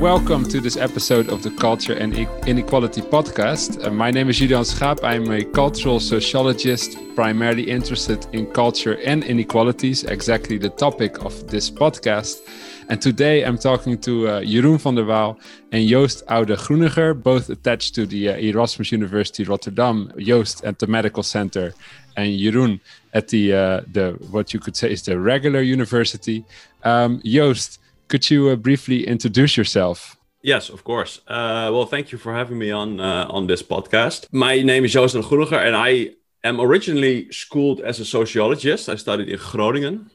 Welcome to this episode of the Culture and Inequality podcast. My name is Julian Schaap. I'm a cultural sociologist, primarily interested in culture and inequalities, exactly the topic of this podcast. And today I'm talking to Jeroen van der Waal and Joost Oude Groeniger, both attached to the Erasmus University Rotterdam, Joost at the Medical Center and Jeroen at the what you could say is the regular university. Joost, could you briefly introduce yourself? Yes, of course. Well, thank you for having me on this podcast. My name is Joost Oude Groeniger and I am originally schooled as a sociologist. I studied in Groningen.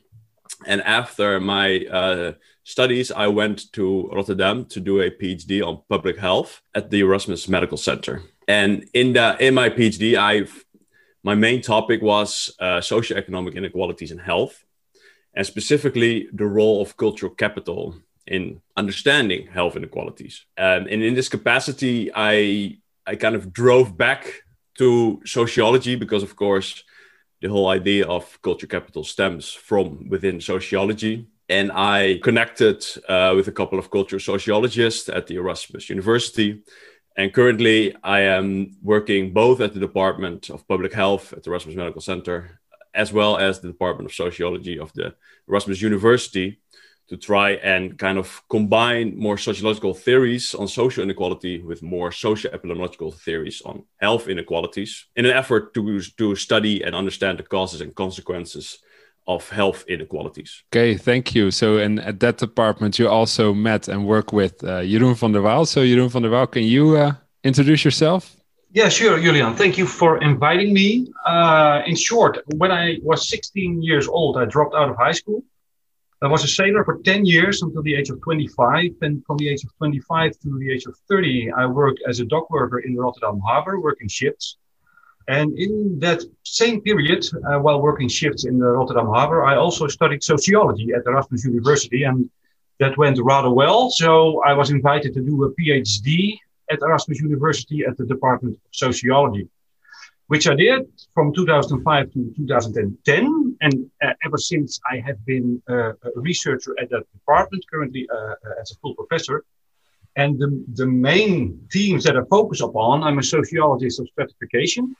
And after my studies, I went to Rotterdam to do a PhD on public health at the Erasmus Medical Center. And in my PhD, my main topic was socioeconomic inequalities in health, and specifically the role of cultural capital in understanding health inequalities. And in this capacity, I kind of drove back to sociology because, of course, the whole idea of culture capital stems from within sociology. And I connected with a couple of cultural sociologists at the Erasmus University. And currently I am working both at the Department of Public Health at the Erasmus Medical Center, as well as the Department of Sociology of the Erasmus University, to try and kind of combine more sociological theories on social inequality with more socio-epidemiological theories on health inequalities in an effort to study and understand the causes and consequences of health inequalities. Okay, thank you. So, and at that department, you also met and work with Jeroen van der Waal. So Jeroen van der Waal, can you introduce yourself? Yeah, sure, Julian. Thank you for inviting me. In short, when I was 16 years old, I dropped out of high school. I was a sailor for 10 years until the age of 25, and from the age of 25 to the age of 30, I worked as a dock worker in Rotterdam Harbor, working shifts. And in that same period, while working shifts in the Rotterdam Harbor, I also studied sociology at Erasmus University, and that went rather well. So I was invited to do a PhD at Erasmus University at the Department of Sociology, which I did from 2005 to 2010. And ever since I have been a researcher at that department, currently as a full professor. And the main themes that I focus upon, I'm a sociologist of stratification.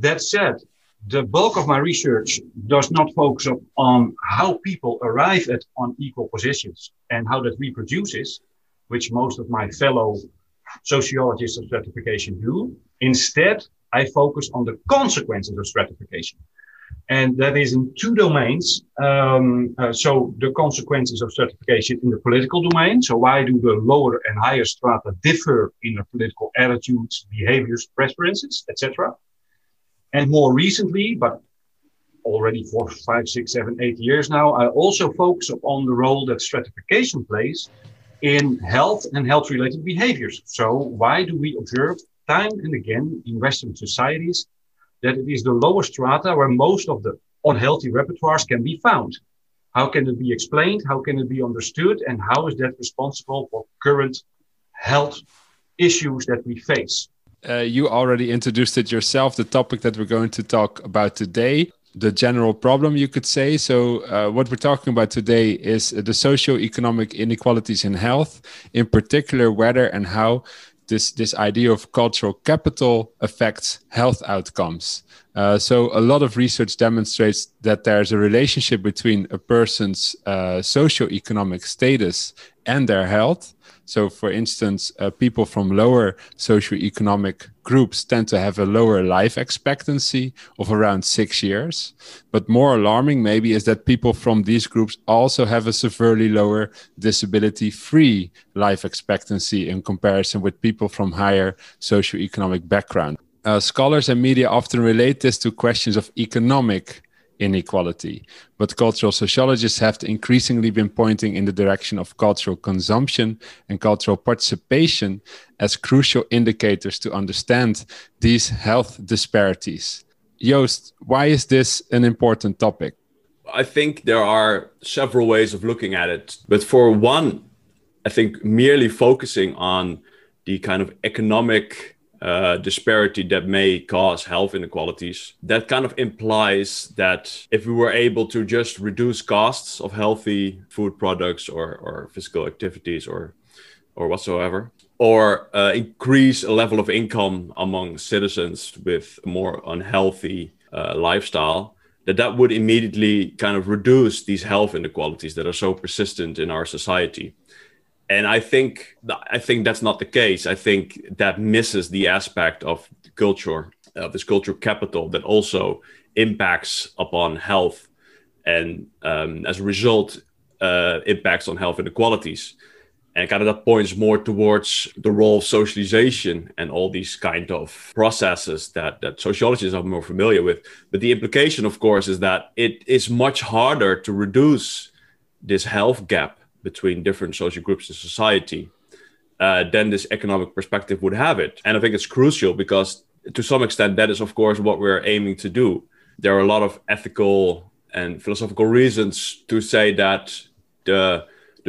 That said, the bulk of my research does not focus on how people arrive at unequal positions and how that reproduces, which most of my fellow sociologists of stratification do. Instead, I focus on the consequences of stratification. And that is in two domains. So the consequences of stratification in the political domain. So why do the lower and higher strata differ in their political attitudes, behaviors, preferences, etc.? And more recently, but already for 5, 6, 7, 8 years now, I also focus upon the role that stratification plays in health and health-related behaviors. So why do we observe time and again in Western societies that it is the lower strata where most of the unhealthy repertoires can be found? How can it be explained? How can it be understood? And how is that responsible for current health issues that we face? You already introduced it yourself, the topic that we're going to talk about today, the general problem, you could say. So what we're talking about today is the socioeconomic inequalities in health, in particular whether and how this idea of cultural capital affects health outcomes. So a lot of research demonstrates that there's a relationship between a person's socioeconomic status and their health. So for instance, people from lower socioeconomic groups tend to have a lower life expectancy of around 6 years. But more alarming maybe is that people from these groups also have a severely lower disability-free life expectancy in comparison with people from higher socioeconomic background. Scholars and media often relate this to questions of economic inequality, but cultural sociologists have increasingly been pointing in the direction of cultural consumption and cultural participation as crucial indicators to understand these health disparities. Joost, why is this an important topic? I think there are several ways of looking at it, but for one, I think merely focusing on the kind of economic disparity that may cause health inequalities, that kind of implies that if we were able to just reduce costs of healthy food products or physical activities or or whatsoever, or increase a level of income among citizens with a more unhealthy lifestyle, that would immediately kind of reduce these health inequalities that are so persistent in our society. And I think that's not the case. I think that misses the aspect of the culture, of this cultural capital that also impacts upon health and as a result, impacts on health inequalities. And kind of that points more towards the role of socialization and all these kind of processes that sociologists are more familiar with. But the implication, of course, is that it is much harder to reduce this health gap between different social groups in society than this economic perspective would have it. And I think it's crucial because to some extent, that is, of course, what we're aiming to do. There are a lot of ethical and philosophical reasons to say that the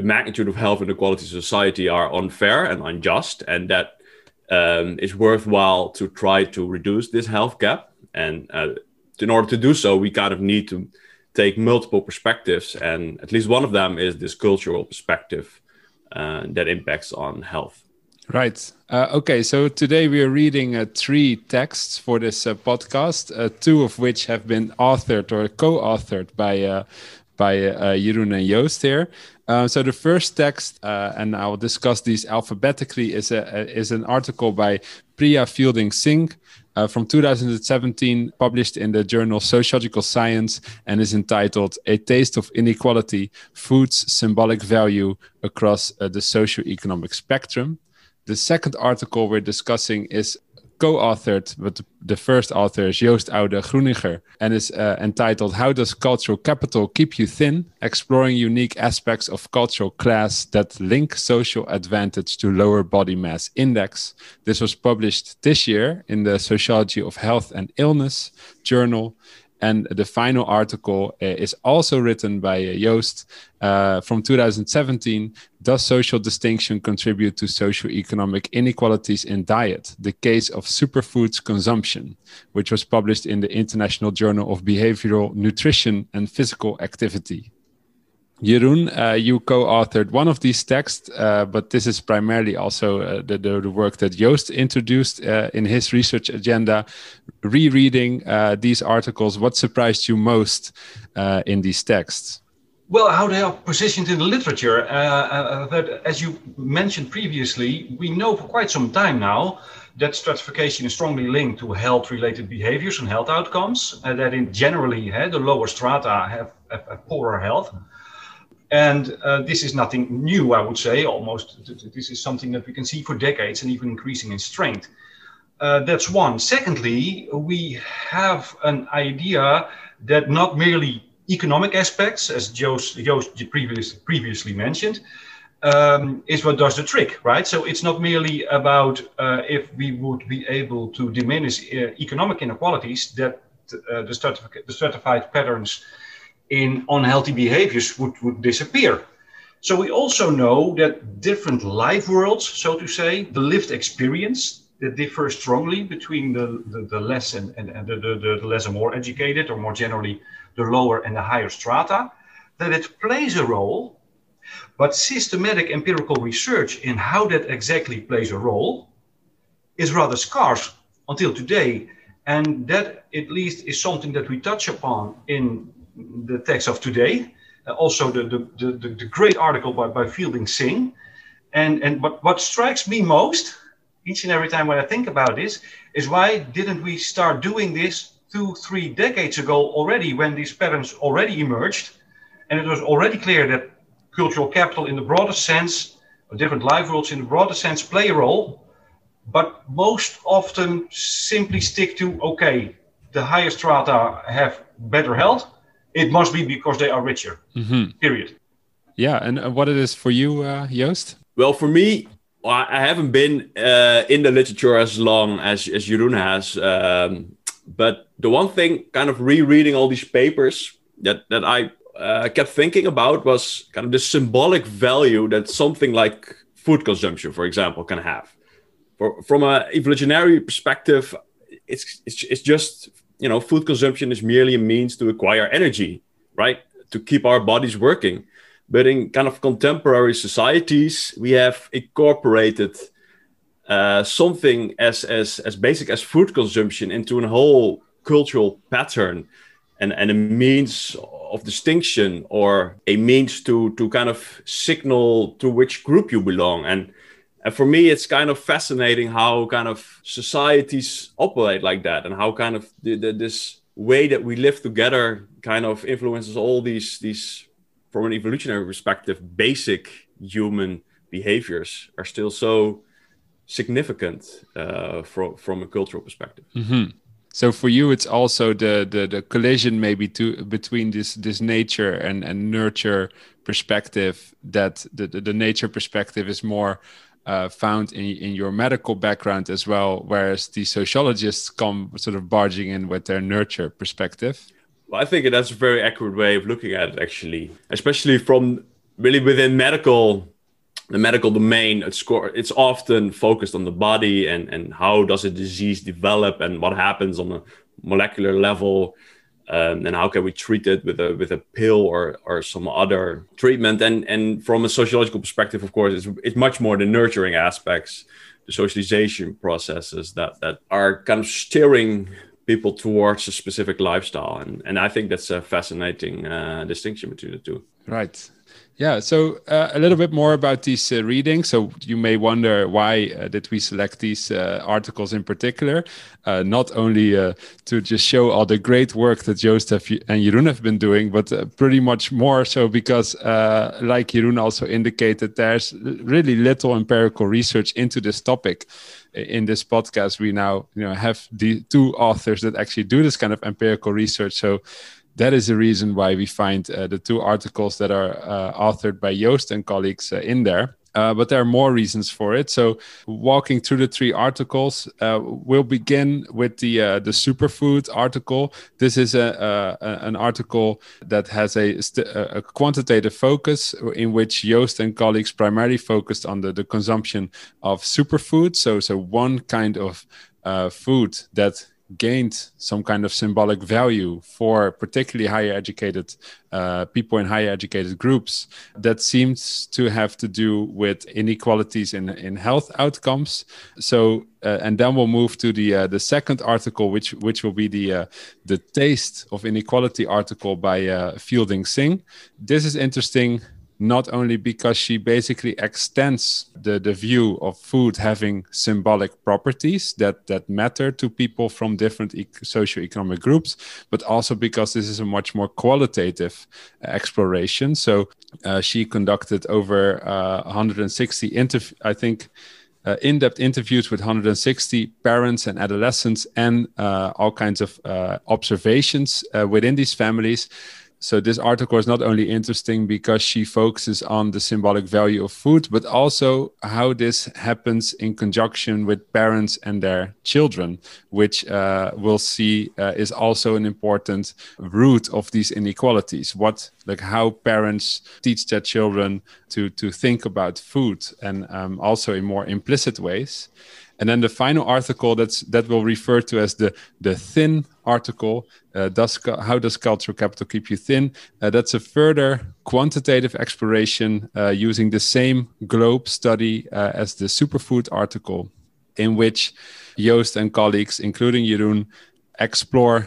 magnitude of health inequalities in society are unfair and unjust, and that it's worthwhile to try to reduce this health gap. And in order to do so, we kind of need to take multiple perspectives, and at least one of them is this cultural perspective that impacts on health. Right. Okay, so today we are reading three texts for this podcast, two of which have been authored or co-authored by Jeroen and Joost here. So the first text, and I'll discuss these alphabetically, is an article by Priya Fielding Singh from 2017, published in the journal Sociological Science, and is entitled "A Taste of Inequality: Food's Symbolic Value Across the Socioeconomic Spectrum." The second article we're discussing is co-authored, but the first author is Joost Oude Groeniger, and is entitled "How Does Cultural Capital Keep You Thin? Exploring Unique Aspects of Cultural Class That Link Social Advantage to Lower Body Mass Index." This was published this year in the Sociology of Health and Illness journal. And the final article is also written by Joost from 2017. "Does Social Distinction Contribute to Socioeconomic Inequalities in Diet? The Case of Superfoods Consumption," which was published in the International Journal of Behavioral Nutrition and Physical Activity. Jeroen, you co-authored one of these texts, but this is primarily also the work that Joost introduced in his research agenda. Rereading these articles, what surprised you most in these texts? Well, how they are positioned in the literature. That, as you mentioned previously, we know for quite some time now that stratification is strongly linked to health-related behaviors and health outcomes, and that in generally the lower strata have poorer health. And this is nothing new, I would say, almost. This is something that we can see for decades and even increasing in strength. That's one. Secondly, we have an idea that not merely economic aspects, as Joost previously mentioned, is what does the trick, right? So it's not merely about if we would be able to diminish economic inequalities that the stratified patterns in unhealthy behaviors would disappear. So we also know that different life worlds, so to say, the lived experience that differs strongly between the less and the less and more educated, or more generally the lower and the higher strata, that it plays a role, but systematic empirical research in how that exactly plays a role is rather scarce until today. And that at least is something that we touch upon in the text of today, also the great article by Fielding Singh. And what strikes me most each and every time when I think about this is, why didn't we start doing this 2-3 decades ago already, when these patterns already emerged and it was already clear that cultural capital in the broader sense, or different life worlds in the broader sense, play a role, but most often simply stick to, okay, the higher strata have better health, it must be because they are richer, period. Yeah, and what it is for you, Joost? Well, for me, I haven't been in the literature as long as Jeroen has. But the one thing, kind of rereading all these papers, that I kept thinking about was kind of the symbolic value that something like food consumption, for example, can have. From an evolutionary perspective, it's just... food consumption is merely a means to acquire energy, right? To keep our bodies working. But in kind of contemporary societies, we have incorporated something as basic as food consumption into a whole cultural pattern and a means of distinction, or a means to kind of signal to which group you belong. And for me, it's kind of fascinating how kind of societies operate like that, and how kind of this way that we live together kind of influences all these, from an evolutionary perspective, basic human behaviors are still so significant from a cultural perspective. Mm-hmm. So for you, it's also the collision maybe between this nature and nurture perspective, that the nature perspective is more found in your medical background as well, whereas the sociologists come sort of barging in with their nurture perspective. Well, I think that's a very accurate way of looking at it, actually, especially from really within the medical domain. It's often focused on the body and how does a disease develop and what happens on a molecular level, and how can we treat it with a pill or some other treatment. And from a sociological perspective, of course, it's much more the nurturing aspects, the socialization processes that are kind of steering people towards a specific lifestyle. And I think that's a fascinating distinction between the two. Right. Yeah. So a little bit more about these readings. So you may wonder why did we select these articles in particular, not only to just show all the great work that Joost and Jeroen have been doing, but pretty much more so because like Jeroen also indicated, there's really little empirical research into this topic. In this podcast, we now have the two authors that actually do this kind of empirical research. So that is the reason why we find the two articles that are authored by Joost and colleagues in there. But there are more reasons for it. So walking through the three articles, we'll begin with the superfood article. This is an article that has a quantitative focus, in which Joost and colleagues primarily focused on the consumption of superfood. So one kind of food that gained some kind of symbolic value for particularly higher educated people in higher educated groups, that seems to have to do with inequalities in health outcomes. So and then we'll move to the second article, which will be the taste of inequality article by Fielding Singh. This is interesting not only because she basically extends the view of food having symbolic properties that matter to people from different socioeconomic groups, but also because this is a much more qualitative exploration. So she conducted over 160 in-depth interviews with 160 parents and adolescents, and all kinds of observations within these families. So this article is not only interesting because she focuses on the symbolic value of food, but also how this happens in conjunction with parents and their children, which we'll see is also an important root of these inequalities. How parents teach their children to think about food, and also in more implicit ways. And then the final article that we'll refer to as the thin article, how does cultural capital keep you thin? That's a further quantitative exploration using the same GLOBE study as the superfood article, in which Joost and colleagues, including Jeroen, explore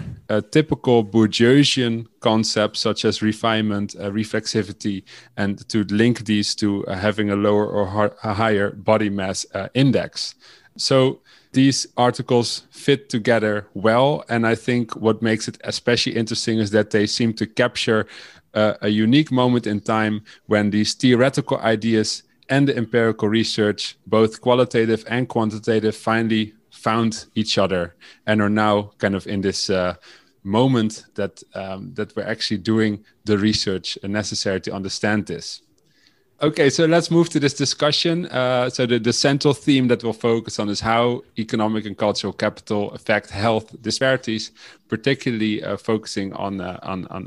typical Bourdieuian concepts such as refinement, reflexivity, and to link these to having a lower or higher body mass index. So these articles fit together well, and I think what makes it especially interesting is that they seem to capture a unique moment in time when these theoretical ideas and the empirical research, both qualitative and quantitative, finally found each other and are now kind of in this moment that we're actually doing the research necessary to understand this. Okay, so let's move to this discussion. So the central theme that we'll focus on is how economic and cultural capital affect health disparities, particularly focusing on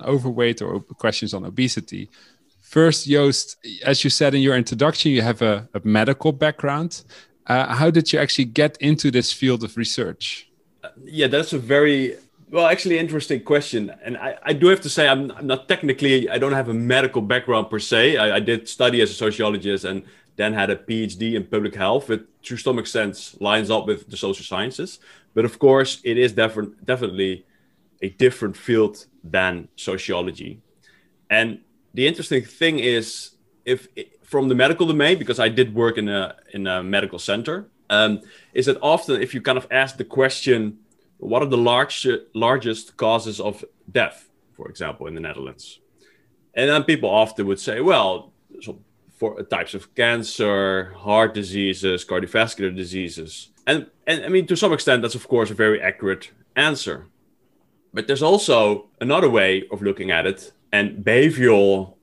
overweight or questions on obesity. First, Joost, as you said in your introduction, you have a medical background. How did you actually get into this field of research? Yeah, that's a very Well, actually, interesting question. And I do have to say, I'm not technically, I don't have a medical background per se. I did study as a sociologist and then had a PhD in public health, which to some extent lines up with the social sciences. But of course, it is definitely a different field than sociology. And the interesting thing is, from the medical domain, because I did work in a medical center, is that often if you kind of ask the question, what are the largest causes of death, for example, in the Netherlands? And then people often would say, well, so for types of cancer, heart diseases, cardiovascular diseases. And I mean, to some extent, that's of course a very accurate answer. But there's also another way of looking at it. And behavioral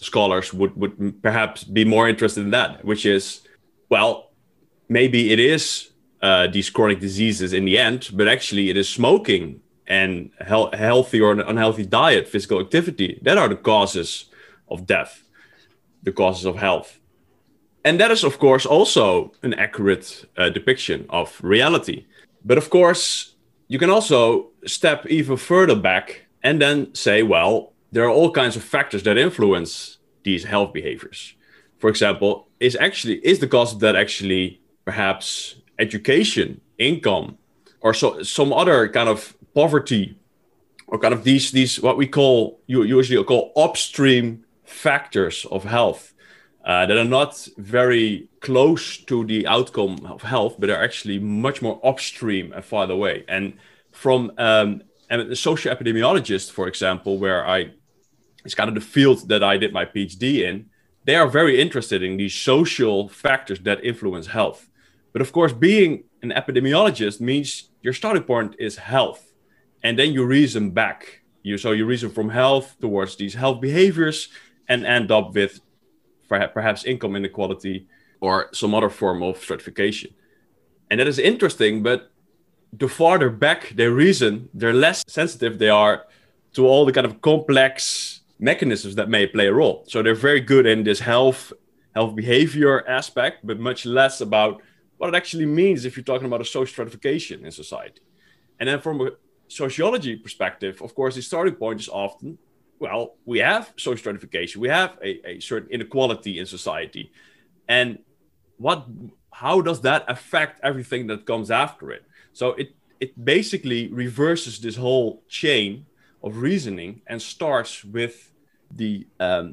scholars would perhaps be more interested in that, which is, well, maybe it is these chronic diseases in the end, but actually it is smoking and healthy or an unhealthy diet, physical activity, that are the causes of death, the causes of health. And that is, of course, also an accurate depiction of reality. But of course, you can also step even further back and then say, well, there are all kinds of factors that influence these health behaviors. For example, is the cause of that actually perhaps education, income, or some other kind of poverty, or kind of these what we call usually upstream factors of health that are not very close to the outcome of health, but are actually much more upstream and farther away. And from a social epidemiologist, for example, it's kind of the field that I did my PhD in, they are very interested in these social factors that influence health. But of course, being an epidemiologist means your starting point is health. And then you reason back. You reason from health towards these health behaviors and end up with perhaps income inequality or some other form of stratification. And that is interesting, but the farther back they reason, the less sensitive they are to all the kind of complex mechanisms that may play a role. So they're very good in this health behavior aspect, but much less about what it actually means if you're talking about a social stratification in society. And then from a sociology perspective, of course, the starting point is often, well, we have social stratification, we have a certain inequality in society. And how does that affect everything that comes after it? So it basically reverses this whole chain of reasoning and starts with the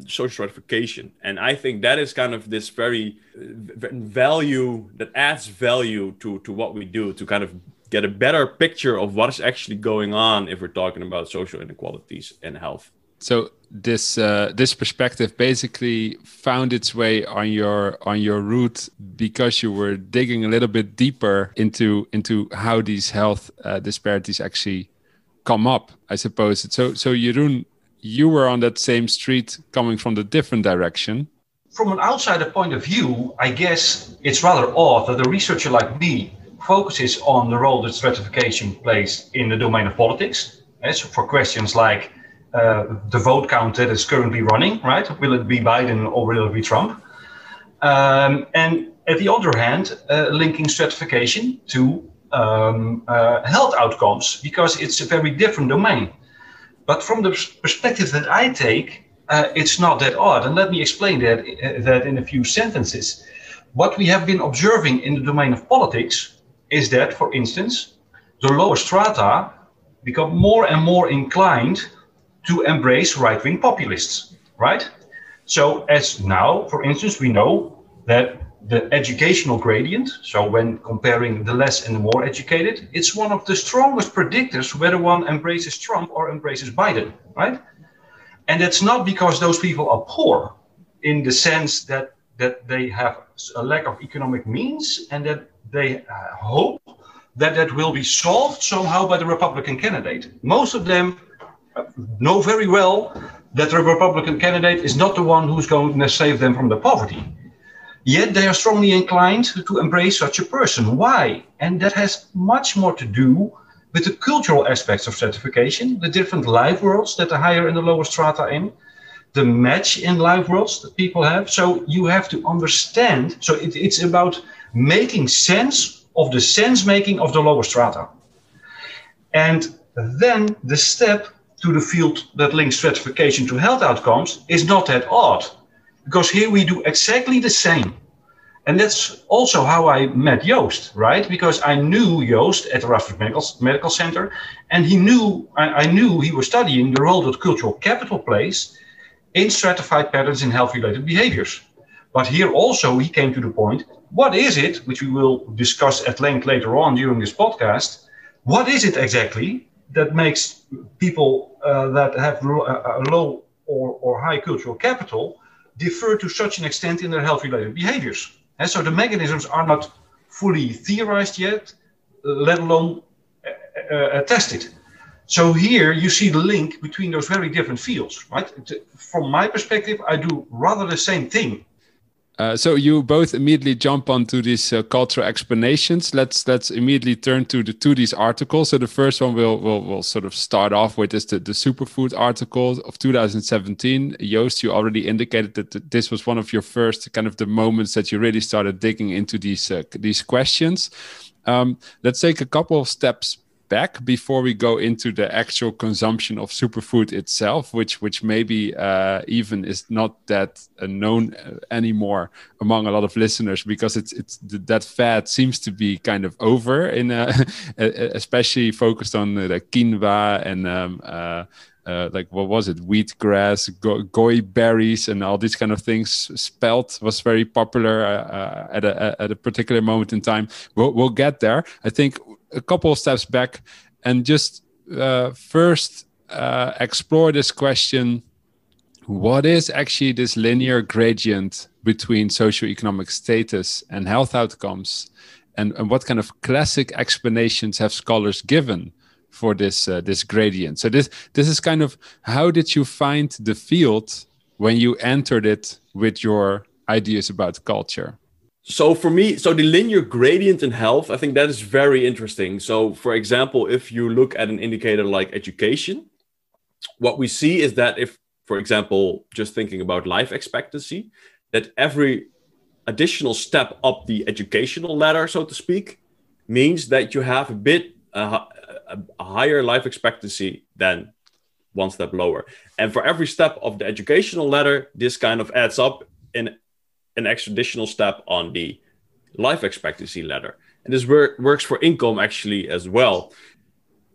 social stratification. And I think that is kind of this very value that adds value to what we do, to kind of get a better picture of what is actually going on if we're talking about social inequalities and health. So this perspective basically found its way on your route because you were digging a little bit deeper into how these health disparities actually come up, I suppose. So Jeroen, you were on that same street coming from the different direction. From an outsider point of view, I guess it's rather odd that a researcher like me focuses on the role that stratification plays in the domain of politics. So for questions like the vote count that is currently running, right? Will it be Biden or will it be Trump? And at the other hand, linking stratification to health outcomes, because it's a very different domain. But from the perspective that I take, it's not that odd. And let me explain that in a few sentences. What we have been observing in the domain of politics is that, for instance, the lower strata become more and more inclined to embrace right-wing populists, right? So as now, for instance, we know that the educational gradient, so when comparing the less and the more educated, it's one of the strongest predictors whether one embraces Trump or embraces Biden, right? And that's not because those people are poor in the sense that they have a lack of economic means and that they hope that that will be solved somehow by the Republican candidate. Most of them know very well that the Republican candidate is not the one who's going to save them from the poverty. Yet they are strongly inclined to embrace such a person. Why? And that has much more to do with the cultural aspects of stratification, the different life worlds that the higher and the lower strata in, the match in life worlds that people have. So you have to understand. So it's about making sense of the sense making of the lower strata. And then the step to the field that links stratification to health outcomes is not that odd, because here we do exactly the same. And that's also how I met Joost, right? Because I knew Joost at the Erasmus Medical Center, and he knew, I knew he was studying the role that cultural capital plays in stratified patterns in health-related behaviors. But here also he came to the point, what is it, which we will discuss at length later on during this podcast, what is it exactly that makes people that have a low or high cultural capital differ to such an extent in their health-related behaviors? And so the mechanisms are not fully theorized yet, let alone tested. So here you see the link between those very different fields, right? From my perspective, I do rather the same thing. So you both immediately jump onto these cultural explanations. Let's immediately turn to these articles. So the first one we'll sort of start off with is the superfood article of 2017. Joost, you already indicated that this was one of your first kind of the moments that you really started digging into these questions. Let's take a couple of steps back before we go into the actual consumption of superfood itself, which maybe even is not that known anymore among a lot of listeners, because it's that fad seems to be kind of over, in especially focused on the quinoa and like, what was it? Wheatgrass, goji berries, and all these kind of things. Spelt was very popular at a particular moment in time. We'll get there. I think a couple of steps back and just first explore this question. What is actually this linear gradient between socioeconomic status and health outcomes? And what kind of classic explanations have scholars given for this this gradient? So this is kind of, how did you find the field when you entered it with your ideas about culture? So for me, so the linear gradient in health, I think that is very interesting. So for example, if you look at an indicator like education, what we see is that if, for example, just thinking about life expectancy, that every additional step up the educational ladder, so to speak, means that you have a bit a higher life expectancy than one step lower. And for every step of the educational ladder, this kind of adds up in an extra additional step on the life expectancy ladder. And this works for income actually as well.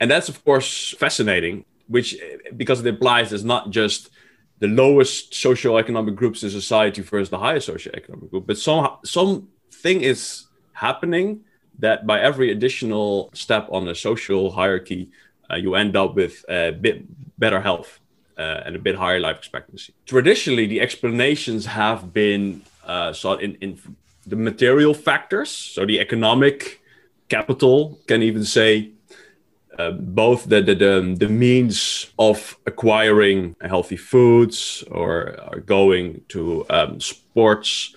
And that's of course fascinating, which, because it implies it's not just the lowest socioeconomic groups in society versus the highest socioeconomic group, but something is happening that by every additional step on the social hierarchy, you end up with a bit better health and a bit higher life expectancy. Traditionally, the explanations have been sought in the material factors, so the economic capital, can even say both the means of acquiring healthy foods or going to sports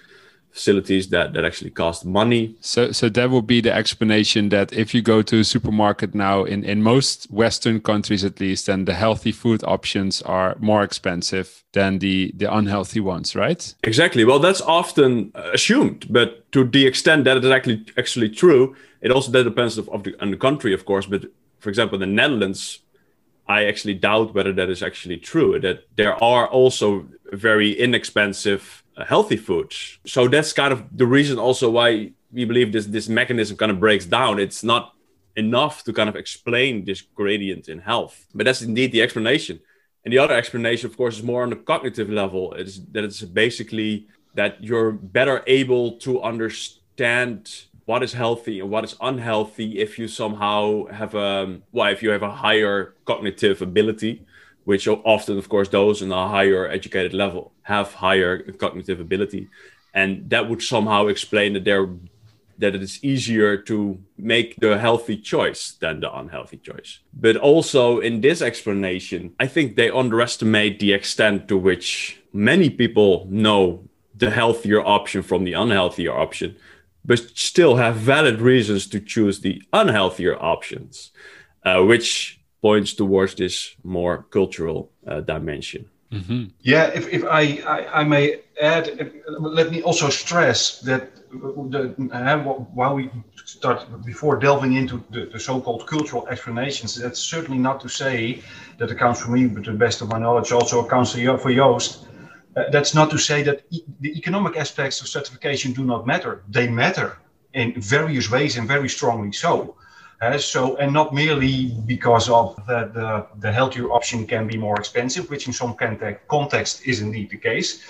facilities that actually cost money. So that would be the explanation, that if you go to a supermarket now, in most Western countries at least, then the healthy food options are more expensive than the unhealthy ones, right? Exactly. Well, that's often assumed, but to the extent that it is actually true, it also depends on the country, of course. But for example, the Netherlands, I actually doubt whether that is actually true, that there are also very inexpensive healthy foods. So that's kind of the reason also why we believe this mechanism kind of breaks down. It's not enough to kind of explain this gradient in health, but that's indeed the explanation. And the other explanation, of course, is more on the cognitive level. Is that it's basically that you're better able to understand what is healthy and what is unhealthy if you somehow have a higher cognitive ability, which often, of course, those in a higher educated level have higher cognitive ability. And that would somehow explain that it is easier to make the healthy choice than the unhealthy choice. But also in this explanation, I think they underestimate the extent to which many people know the healthier option from the unhealthier option, but still have valid reasons to choose the unhealthier options, which points towards this more cultural dimension. Mm-hmm. Yeah, if I may add, let me also stress that while we start before delving into the so-called cultural explanations, that's certainly not to say that accounts for me, but to the best of my knowledge also accounts for Joost. That's not to say that the economic aspects of stratification do not matter. They matter in various ways and very strongly so. And not merely because of the healthier option can be more expensive, which in some context is indeed the case.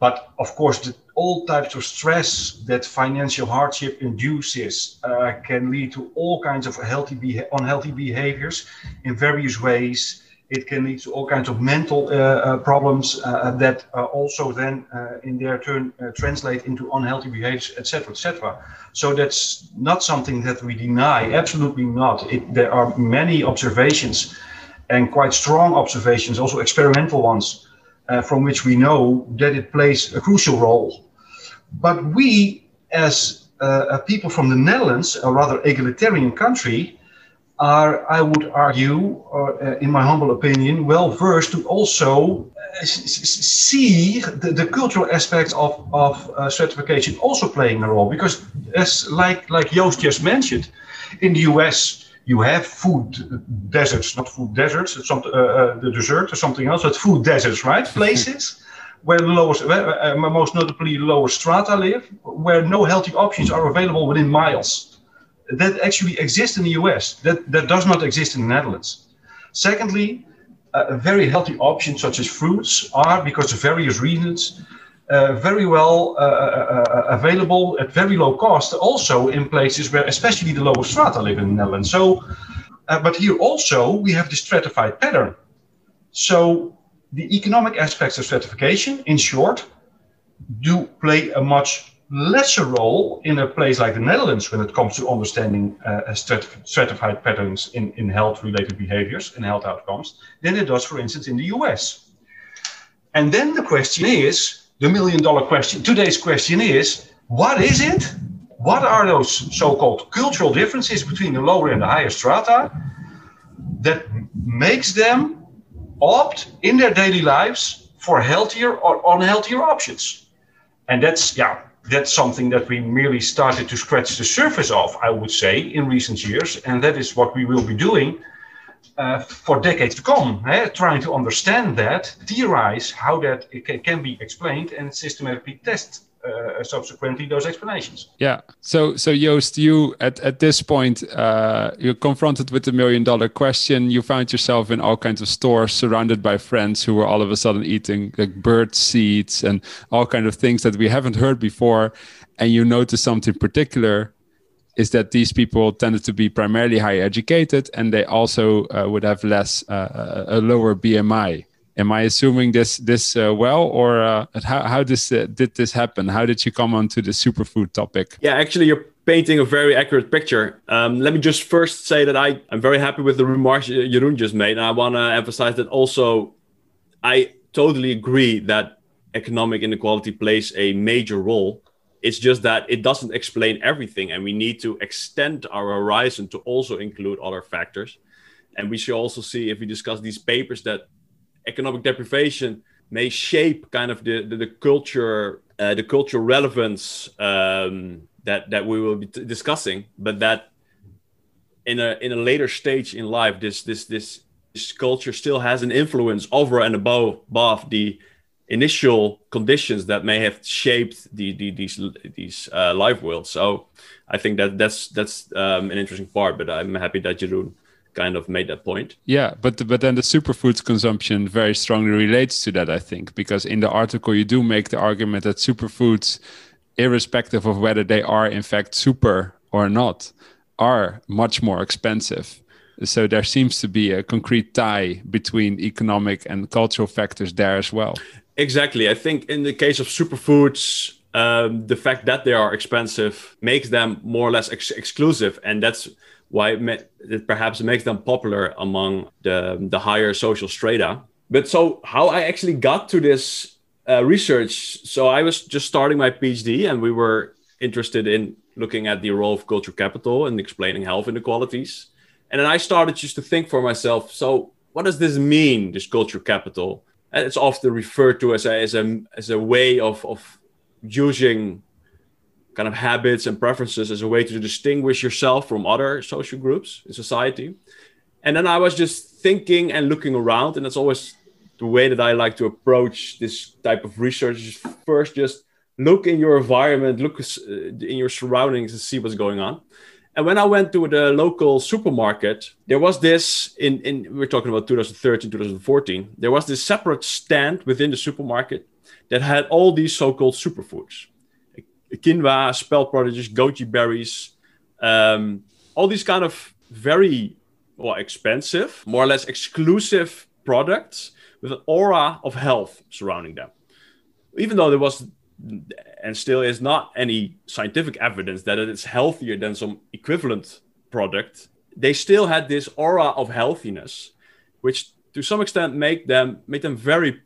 But of course, all types of stress that financial hardship induces can lead to all kinds of unhealthy behaviors in various ways. It can lead to all kinds of mental problems that also then in their turn translate into unhealthy behaviors, etc., etc. So that's not something that we deny, absolutely not. There are many observations and quite strong observations, also experimental ones, from which we know that it plays a crucial role. But we, as people from the Netherlands, a rather egalitarian country, are, I would argue, in my humble opinion, well versed to also see the cultural aspects of stratification also playing a role. Because, as like Joost just mentioned, in the US, you have food deserts, not food deserts, it's the dessert or something else, but food deserts, right? Places where most notably lower strata live, where no healthy options are available within miles. That actually exists in the US, that does not exist in the Netherlands. Secondly, very healthy options such as fruits are, because of various reasons, very well available at very low cost, also in places where especially the lower strata live in the Netherlands. So, but here also we have the stratified pattern. So the economic aspects of stratification, in short, do play a much lesser role in a place like the Netherlands when it comes to understanding stratified patterns in health-related behaviors and health outcomes than it does, for instance, in the US. And then the question is, the million-dollar question, today's question is, what is it? What are those so-called cultural differences between the lower and the higher strata that makes them opt in their daily lives for healthier or unhealthier options? And that's something that we merely started to scratch the surface of, I would say, in recent years. And that is what we will be doing for decades to come, trying to understand that, theorize how that can be explained and systematically test subsequently those explanations. Yeah. So Joost, you at this point, you're confronted with the million-dollar question. You find yourself in all kinds of stores surrounded by friends who were all of a sudden eating like bird seeds and all kinds of things that we haven't heard before. And you notice something particular is that these people tended to be primarily high educated and they also would have a lower BMI. Am I assuming this well, or how did this happen? How did you come on to the superfood topic? Yeah, actually, you're painting a very accurate picture. Let me just first say that I'm very happy with the remarks Jeroen just made. And I want to emphasize that also I totally agree that economic inequality plays a major role. It's just that it doesn't explain everything, and we need to extend our horizon to also include other factors. And we should also see, if we discuss these papers, that economic deprivation may shape kind of the culture, the cultural relevance that we will be discussing, but that in a later stage in life, this culture still has an influence over and above the initial conditions that may have shaped these life worlds. So I think that's an interesting part, but I'm happy that Jeroen kind of made that point. Yeah, but then the superfoods consumption very strongly relates to that, I think, because in the article you do make the argument that superfoods, irrespective of whether they are in fact super or not, are much more expensive. So there seems to be a concrete tie between economic and cultural factors there as well. Exactly. I think in the case of superfoods, the fact that they are expensive makes them more or less exclusive. And that's why it perhaps makes them popular among the higher social strata. But so how I actually got to this research. So I was just starting my PhD and we were interested in looking at the role of cultural capital and explaining health inequalities. And then I started just to think for myself, so what does this mean, this cultural capital? It's often referred to as a way of using kind of habits and preferences as a way to distinguish yourself from other social groups in society. And then I was just thinking and looking around, and that's always the way that I like to approach this type of research. Is first, just look in your environment, look in your surroundings and see what's going on. And when I went to the local supermarket, there was this, we're talking about 2013, 2014, there was this separate stand within the supermarket that had all these so-called superfoods. Quinoa, spelt proteids, goji berries, all these kind of very expensive, more or less exclusive products with an aura of health surrounding them. Even though there was, and still is, not any scientific evidence that it's healthier than some equivalent product, they still had this aura of healthiness, which to some extent made them very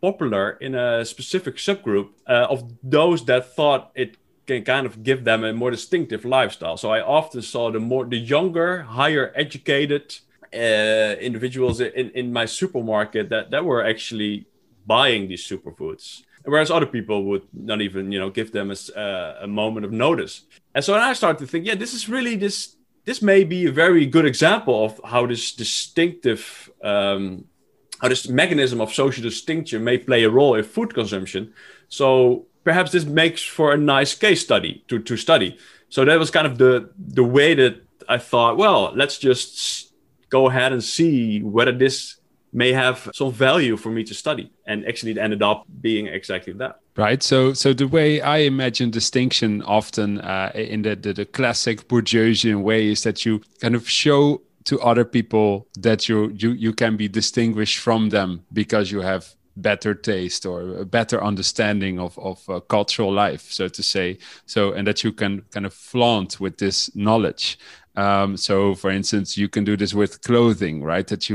popular in a specific subgroup of those that thought it can kind of give them a more distinctive lifestyle. So I often saw the younger, higher educated individuals in my supermarket that were actually buying these superfoods, whereas other people would not even, give them a moment of notice. And so I started to think, this is really this may be a very good example of how this distinctive, how this mechanism of social distinction may play a role in food consumption. So perhaps this makes for a nice case study to study. So that was kind of the way that I thought, well, let's just go ahead and see whether this may have some value for me to study. And actually it ended up being exactly that. Right. So the way I imagine distinction often in the classic Bourdieusian way is that you kind of show to other people that you can be distinguished from them because you have better taste or a better understanding of cultural life, so to say. So, and that you can kind of flaunt with this knowledge. So for instance, you can do this with clothing, right? That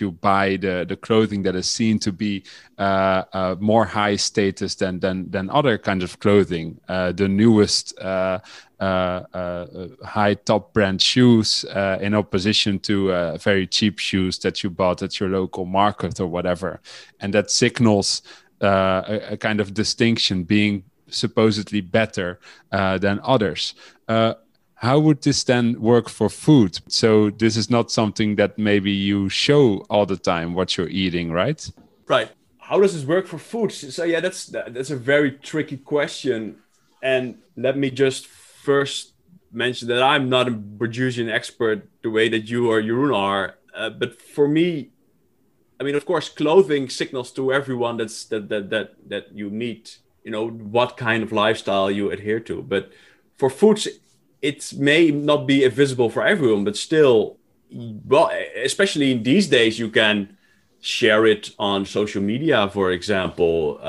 you buy the clothing that is seen to be more high status than other kinds of clothing, the newest high top brand shoes in opposition to very cheap shoes that you bought at your local market or whatever. And that signals a kind of distinction, being supposedly better than others. How would this then work for food? So this is not something that maybe you show all the time what you're eating, right? Right. How does this work for food? So that's a very tricky question. And let me just first mention that I'm not a Bourdieusian expert the way that you or Jeroen are. But for me, I mean, of course, clothing signals to everyone that you meet, what kind of lifestyle you adhere to. But for foods, it may not be visible for everyone, but still, especially these days, you can share it on social media, for example.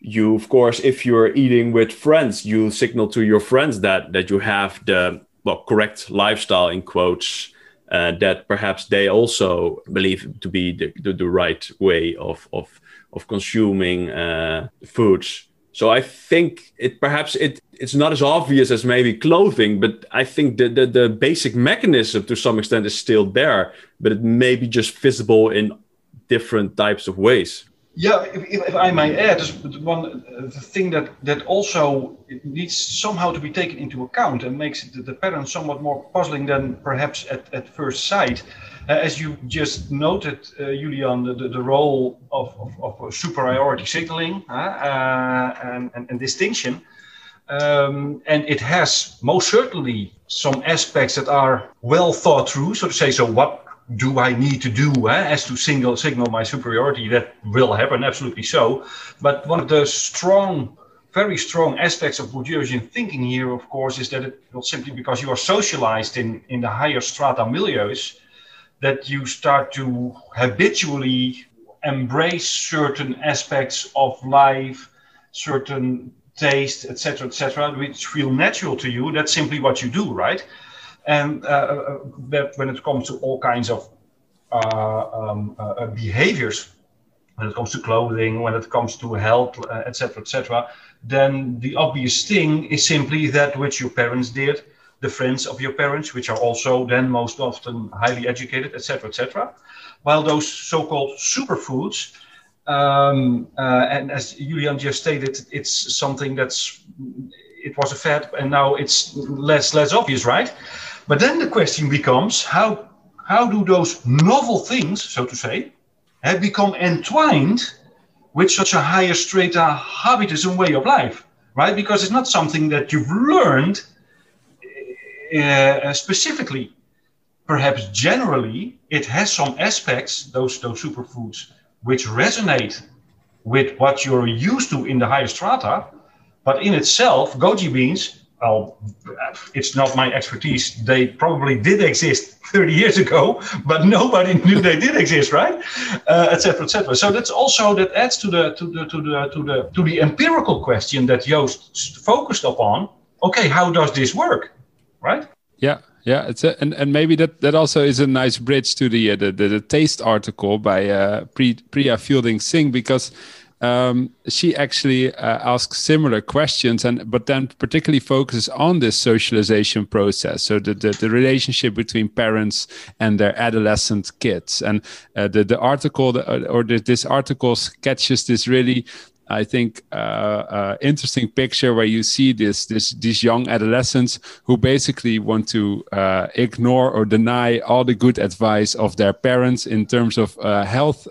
You, of course, if you're eating with friends, you signal to your friends that you have the correct lifestyle, in quotes, that perhaps they also believe to be the right way of consuming foods. So I think it's not as obvious as maybe clothing, but I think the basic mechanism to some extent is still there, but it may be just visible in different types of ways. Yeah, if I may add, one thing that also needs somehow to be taken into account and makes the pattern somewhat more puzzling than perhaps at first sight. As you just noted, Julian, the role of superiority signaling and distinction. And it has most certainly some aspects that are well thought through, so to say. So what do I need to do as to signal my superiority? That will happen, absolutely so. But one of the very strong aspects of Bourdieusian thinking here, of course, is that it not simply because you are socialized in the higher strata milieus, that you start to habitually embrace certain aspects of life, certain taste, et cetera, which feel natural to you. That's simply what you do, right? And when it comes to all kinds of behaviors, when it comes to clothing, when it comes to health, et cetera, then the obvious thing is simply that which your parents did, the friends of your parents, which are also then most often highly educated, et cetera, while those so-called superfoods And as Julian just stated, it's something that's, it was a fad and now it's less obvious, right? But then the question becomes, how do those novel things, so to say, have become entwined with such a higher strata habitus and way of life, right? Because it's not something that you've learned specifically. Perhaps generally, it has some aspects, those superfoods, which resonate with what you're used to in the higher strata, but in itself, goji beans, well, it's not my expertise. They probably did exist 30 years ago, but nobody knew they did exist, right? Et cetera, et cetera. So that's also, that adds to the empirical question that Joost focused upon. Okay, how does this work, right? Yeah. Yeah, it's a, and maybe that also is a nice bridge to the taste article by Priya Fielding Singh, because she actually asks similar questions, but then particularly focuses on this socialization process, so the relationship between parents and their adolescent kids. And the article this article sketches this really, I think, interesting picture where you see these young adolescents who basically want to ignore or deny all the good advice of their parents in terms of health,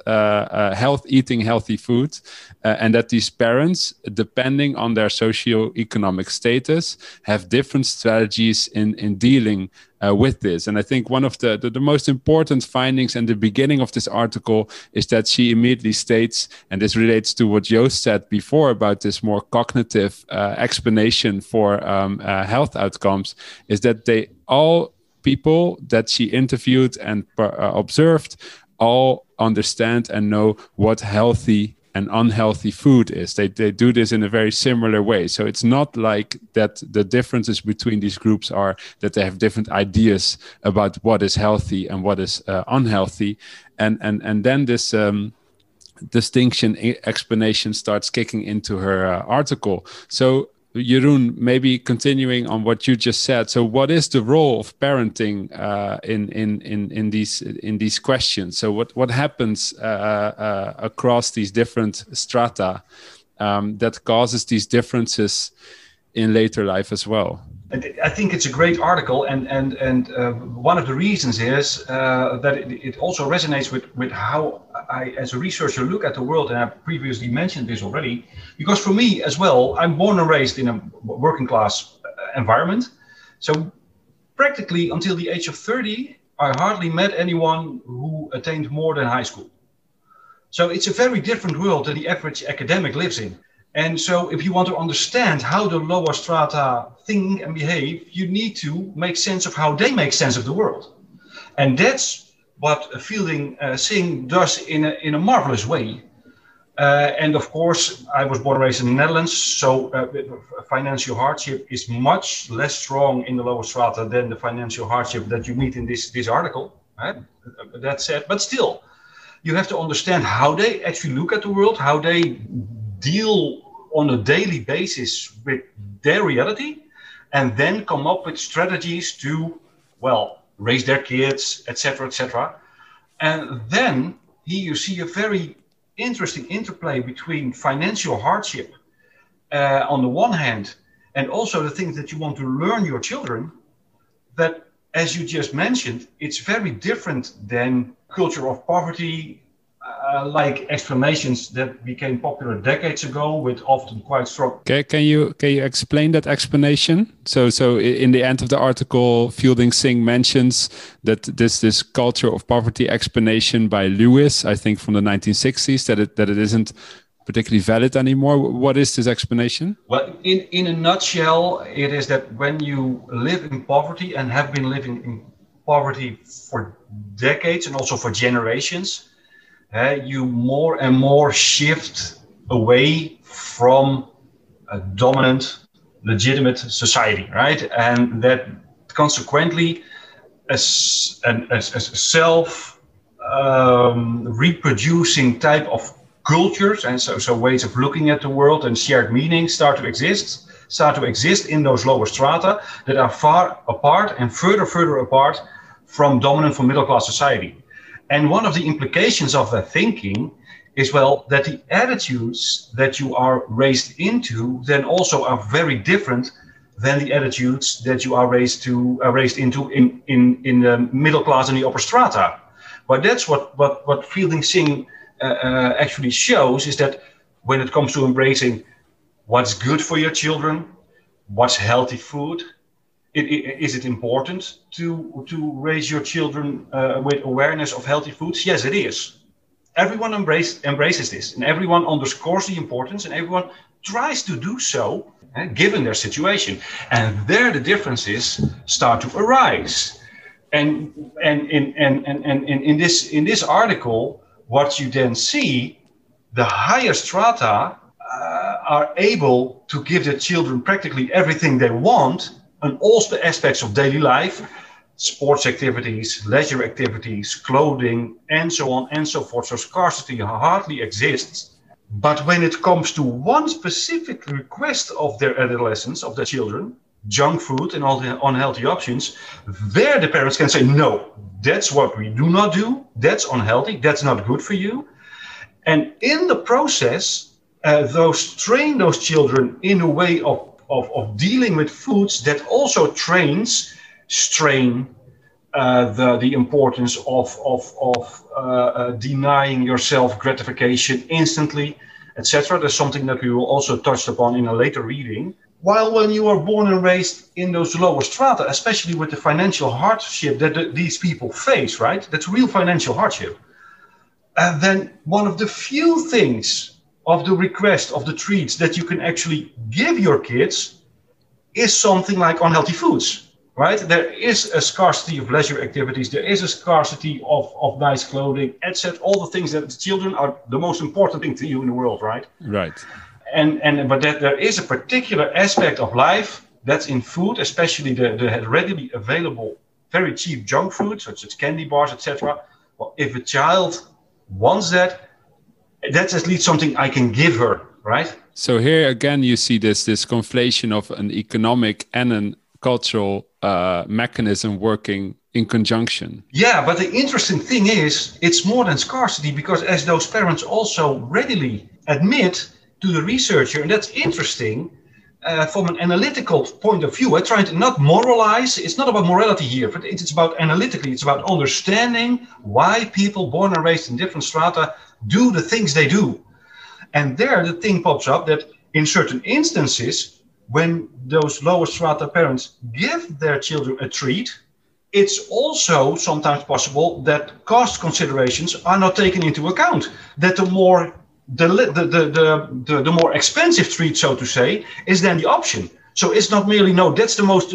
eating healthy food, and that these parents, depending on their socioeconomic status, have different strategies in dealing with this. And I think one of the most important findings and the beginning of this article is that she immediately states, and this relates to what Joost said before about this more cognitive explanation for health outcomes, is that all people that she interviewed and observed all understand and know what healthy and unhealthy food is. They do this in a very similar way. So it's not like that the differences between these groups are that they have different ideas about what is healthy and what is unhealthy. And then this distinction explanation starts kicking into her article. So Jeroen, maybe continuing on what you just said. So what is the role of parenting in these questions? So what happens across these different strata that causes these differences in later life as well? I think it's a great article, and one of the reasons is that it also resonates with how I, as a researcher, look at the world, and I previously mentioned this already, because for me as well, I'm born and raised in a working class environment, so practically until the age of 30, I hardly met anyone who attained more than high school. So it's a very different world than the average academic lives in. And so if you want to understand how the lower strata think and behave, you need to make sense of how they make sense of the world. And that's what Fielding Singh does in a marvelous way. And of course, I was born and raised in the Netherlands, so financial hardship is much less strong in the lower strata than the financial hardship that you meet in this article, right? That said, but still, you have to understand how they actually look at the world, how they deal on a daily basis with their reality, and then come up with strategies to, well, raise their kids, etc., etc. And then here you see a very interesting interplay between financial hardship on the one hand, and also the things that you want to learn your children, that, as you just mentioned, it's very different than culture of poverty, like explanations that became popular decades ago, with often quite strong. Okay, can you explain that explanation? So in the end of the article, Fielding Singh mentions that this culture of poverty explanation by Lewis, I think from the 1960s, that it isn't particularly valid anymore. What is this explanation? Well, in a nutshell, it is that when you live in poverty and have been living in poverty for decades and also for generations, you more and more shift away from a dominant, legitimate society, right? And that consequently, a self-reproducing type of cultures and so ways of looking at the world and shared meanings start to exist in those lower strata that are far apart and further apart from dominant, from middle-class society. And one of the implications of that thinking is, well, that the attitudes that you are raised into then also are very different than the attitudes that you are raised into in the middle class and the upper strata. But that's what Fielding Singh actually shows, is that when it comes to embracing what's good for your children, what's healthy food, is it important to raise your children with awareness of healthy foods? Yes, it is. Everyone embraces this, and everyone underscores the importance, and everyone tries to do so, given their situation. And there the differences start to arise. And in this article, what you then see, the higher strata are able to give their children practically everything they want on all the aspects of daily life, sports activities, leisure activities, clothing, and so on and so forth. So scarcity hardly exists. But when it comes to one specific request of their adolescents, of their children, junk food and all the unhealthy options, there the parents can say, no, that's what we do not do. That's unhealthy. That's not good for you. And in the process, train those children in a way of dealing with foods that also strain the importance of denying yourself gratification instantly, etc. That's something that we will also touch upon in a later reading. While when you are born and raised in those lower strata, especially with the financial hardship that these people face, right? That's real financial hardship. And then one of the few things of the request, of the treats that you can actually give your kids is something like unhealthy foods, right? There is a scarcity of leisure activities. There is a scarcity of nice clothing, etc. All the things that children are the most important thing to you in the world, right? Right. But that there is a particular aspect of life that's in food, especially the readily available, very cheap junk food, such as candy bars, etc. Well, if a child wants that, that's at least something I can give her, right? So here again, you see this conflation of an economic and a cultural mechanism working in conjunction. Yeah, but the interesting thing is, it's more than scarcity, because as those parents also readily admit to the researcher, and that's interesting from an analytical point of view. I try to not moralize. It's not about morality here, but it's about analytically. It's about understanding why people born and raised in different strata do the things they do. And there the thing pops up that in certain instances, when those lower strata parents give their children a treat, it's also sometimes possible that cost considerations are not taken into account, that the more expensive treat, so to say, is then the option. So it's not merely, no, that's the most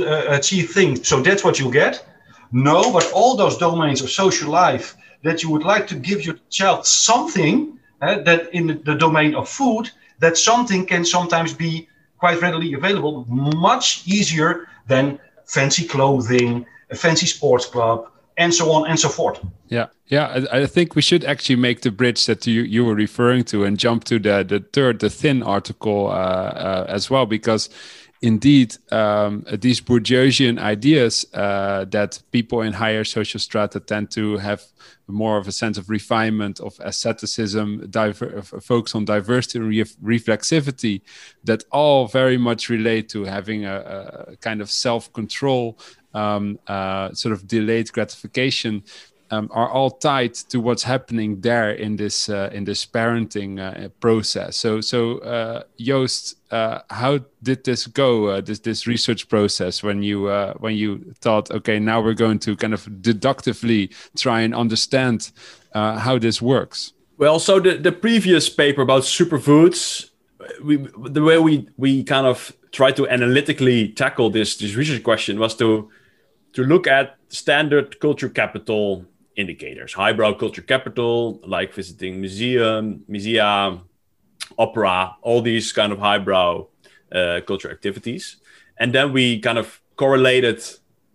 cheap thing, so that's what you get. No, but all those domains of social life that you would like to give your child something, that in the domain of food, that something can sometimes be quite readily available, much easier than fancy clothing, a fancy sports club, and so on and so forth. Yeah. I think we should actually make the bridge that you were referring to and jump to the thin article as well, because indeed, these Bourdieuian ideas that people in higher social strata tend to have more of a sense of refinement, of asceticism, focus on diversity and reflexivity, that all very much relate to having a kind of self-control, sort of delayed gratification, are all tied to what's happening there in this parenting process. So Joost, how did this go? This research process when you thought, okay, now we're going to kind of deductively try and understand how this works. Well, so the previous paper about superfoods, the way we kind of tried to analytically tackle this research question was to look at standard culture capital indicators, highbrow culture capital, like visiting museum, opera, all these kind of highbrow culture activities. And then we kind of correlated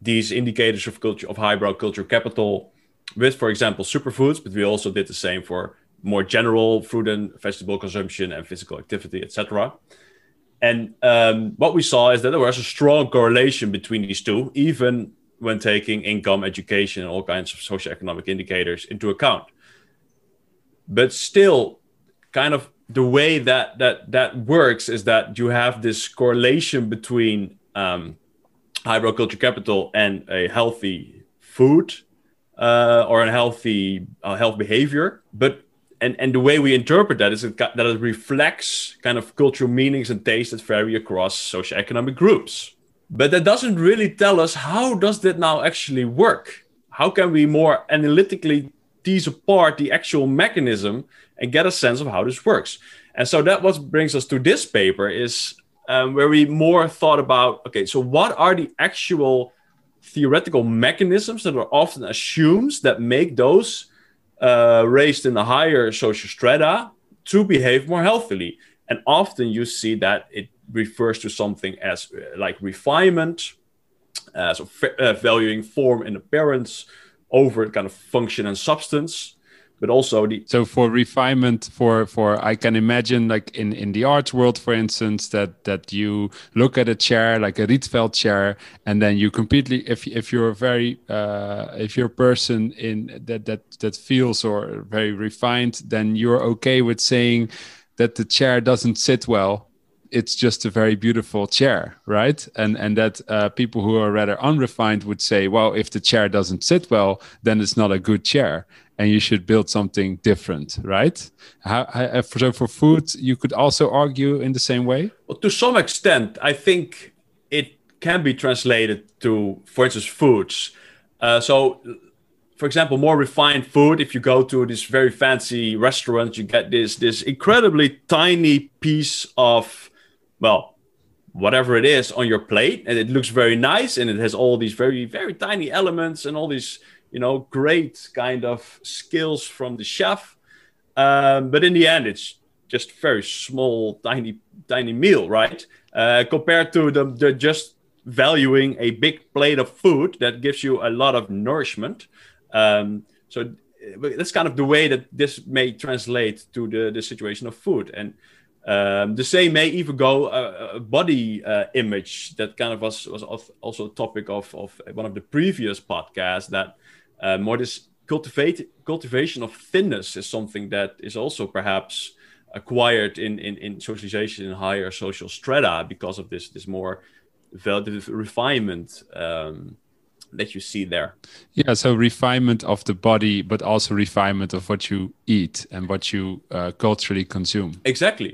these indicators of culture, of highbrow culture capital, with, for example, superfoods, but we also did the same for more general fruit and vegetable consumption and physical activity, etc. And what we saw is that there was a strong correlation between these two, even when taking income, education, and all kinds of socioeconomic indicators into account. But still, kind of the way that works is that you have this correlation between high-brow culture capital and a healthy food or a healthy health behavior, but and the way we interpret that is that it reflects kind of cultural meanings and tastes that vary across socioeconomic groups. But that doesn't really tell us how does that now actually work. How can we more analytically tease apart the actual mechanism and get a sense of how this works? And so that what brings us to this paper is where we more thought about, okay, so what are the actual theoretical mechanisms that are often assumed that make those raised in the higher social strata to behave more healthily? And often you see that it refers to something as like refinement, so valuing form and appearance over kind of function and substance, but also the... So for refinement, for I can imagine like in the arts world, for instance, that you look at a chair, like a Rietveld chair, and then you completely, if you're a very, if you're a person in that feels or very refined, then you're okay with saying that the chair doesn't sit well. It's just a very beautiful chair, right? And that people who are rather unrefined would say, well, if the chair doesn't sit well, then it's not a good chair, and you should build something different, right? So for food, you could also argue in the same way? Well, to some extent, I think it can be translated to, for instance, foods. So, for example, more refined food, if you go to this very fancy restaurant, you get this incredibly tiny piece of... well, whatever it is on your plate, and it looks very nice, and it has all these very, very tiny elements and all these, you know, great kind of skills from the chef. But in the end, it's just very small, tiny meal, right? Compared to the just valuing a big plate of food that gives you a lot of nourishment. So that's kind of the way that this may translate to the situation of food. And the same may even go body image. That kind of was also a topic of one of the previous podcasts, that more this cultivation of thinness is something that is also perhaps acquired in socialization in higher social strata because of this more refinement that you see there. Yeah, so refinement of the body, but also refinement of what you eat and what you culturally consume. Exactly.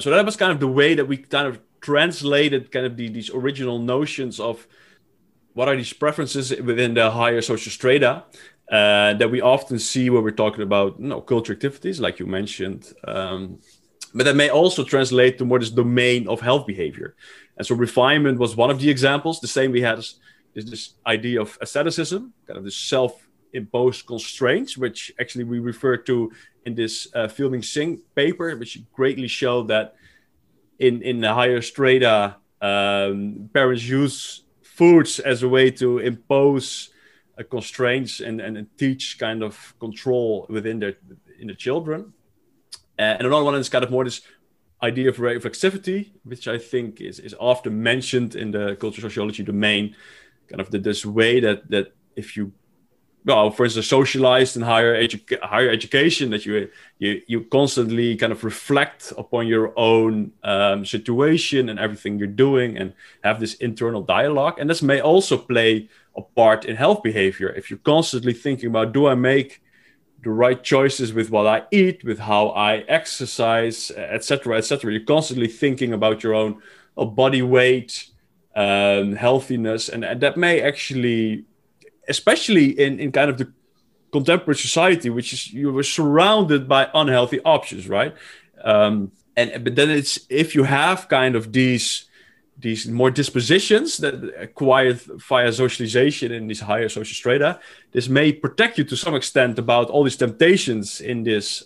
So that was kind of the way that we kind of translated kind of these original notions of what are these preferences within the higher social strata that we often see when we're talking about, you know, cultural activities, like you mentioned. But that may also translate to more this domain of health behavior. And so refinement was one of the examples. The same we had is this idea of asceticism, kind of this self-imposed constraints, which actually we refer to in this Fielding Singh paper, which greatly showed that in the higher strata, parents use foods as a way to impose constraints and teach kind of control within in the children. And another one is kind of more this idea of reflexivity, which I think is often mentioned in the cultural sociology domain, kind of this way that if you, well, for instance, socialized in higher education, that you constantly kind of reflect upon your own situation and everything you're doing and have this internal dialogue. And this may also play a part in health behavior. If you're constantly thinking about, do I make the right choices with what I eat, with how I exercise, etc. You're constantly thinking about your own body weight, healthiness, and that may actually, especially in kind of the contemporary society, which is you were surrounded by unhealthy options, right? But then it's, if you have kind of these more dispositions that acquired via socialization in these higher social strata, this may protect you to some extent about all these temptations in this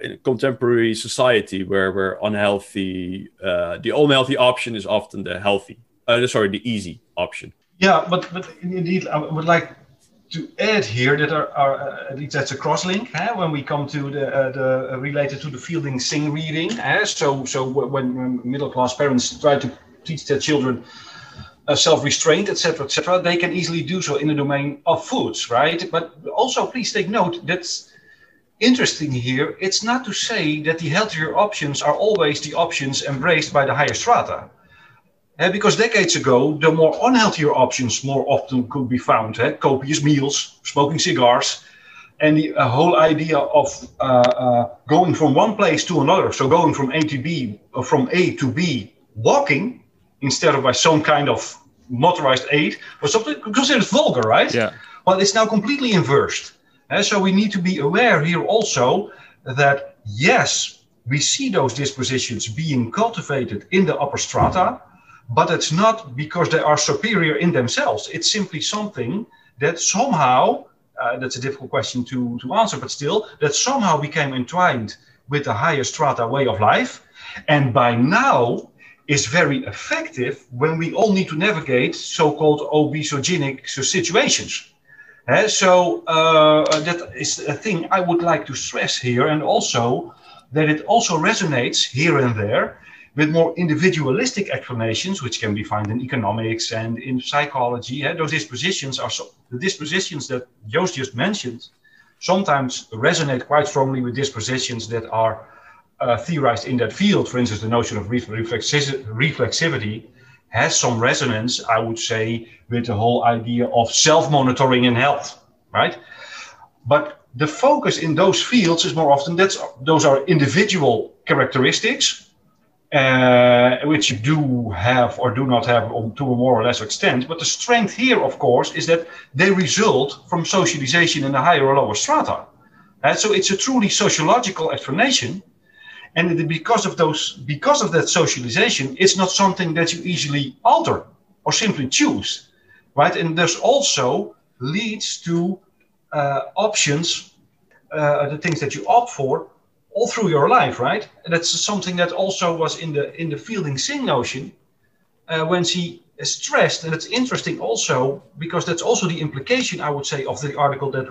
in contemporary society where unhealthy, the unhealthy option is often the healthy, the easy option. Yeah, but indeed, I would like to add here that at least that's a crosslink when we come to the related to the Fielding Singh reading. So when middle class parents try to teach their children self-restraint, etc., they can easily do so in the domain of foods, right? But also, please take note that Interesting here, it's not to say that the healthier options are always the options embraced by the higher strata. Because decades ago, the more unhealthier options more often could be found. Copious meals, smoking cigars, and the whole idea of going from one place to another. So going from A to B, walking, instead of by some kind of motorized aid, was something considered vulgar, right? Yeah. Well, it's now completely inversed. So we need to be aware here also that, yes, we see those dispositions being cultivated in the upper strata, but it's not because they are superior in themselves. It's simply something that somehow, that's a difficult question to answer, but still, that somehow became entwined with the higher strata way of life, and by now is very effective when we all need to navigate so-called obesogenic situations. So that is a thing I would like to stress here, and also that it also resonates here and there with more individualistic explanations, which can be found in economics and in psychology. Those dispositions are the dispositions that Joost just mentioned sometimes resonate quite strongly with dispositions that are theorized in that field. For instance, the notion of reflexivity has some resonance, I would say, with the whole idea of self-monitoring in health, right? But the focus in those fields is more often that those are individual characteristics, which you do have or do not have to a more or less extent. But the strength here, of course, is that they result from socialization in the higher or lower strata. So it's a truly sociological explanation. And because of that socialization, it's not something that you easily alter or simply choose, right? And this also leads to options, the things that you opt for all through your life, right? And that's something that also was in the Fielding Singh notion when she stressed, and it's interesting also because that's also the implication, I would say, of the article that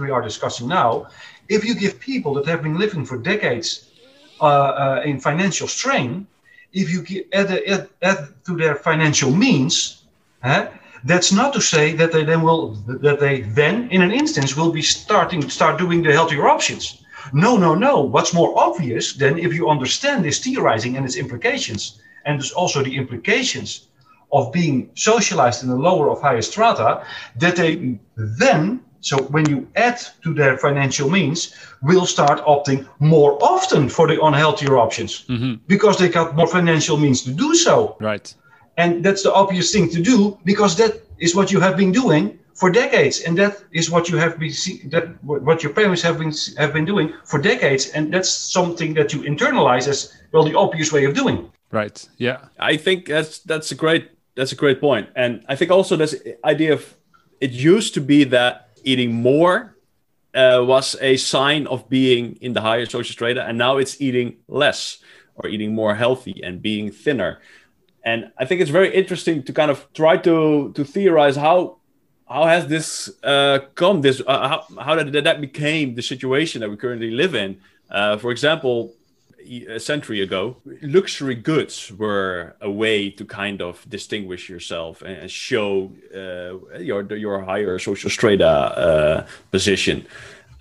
we are discussing now. If you give people that have been living for decades in financial strain, if you add to their financial means, that's not to say that they then in an instance will be start doing the healthier options. No. What's more obvious than if you understand this theorizing and its implications, and there's also the implications of being socialized in the lower of higher strata, that they then, so when you add to their financial means, will start opting more often for the unhealthier options, because they got more financial means to do so. Right. And that's the obvious thing to do, because that is what you have been doing for decades, and that is what you have been what your parents have been doing for decades, and that's something that you internalize as, well, the obvious way of doing. Right. Yeah. I think that's a great point. And I think also this idea of, it used to be that eating more was a sign of being in the higher social strata, and now it's eating less or eating more healthy and being thinner. And I think it's very interesting to kind of try to theorize how has this come, this how did that became the situation that we currently live in. For example, a century ago, luxury goods were a way to kind of distinguish yourself and show your higher social strata position.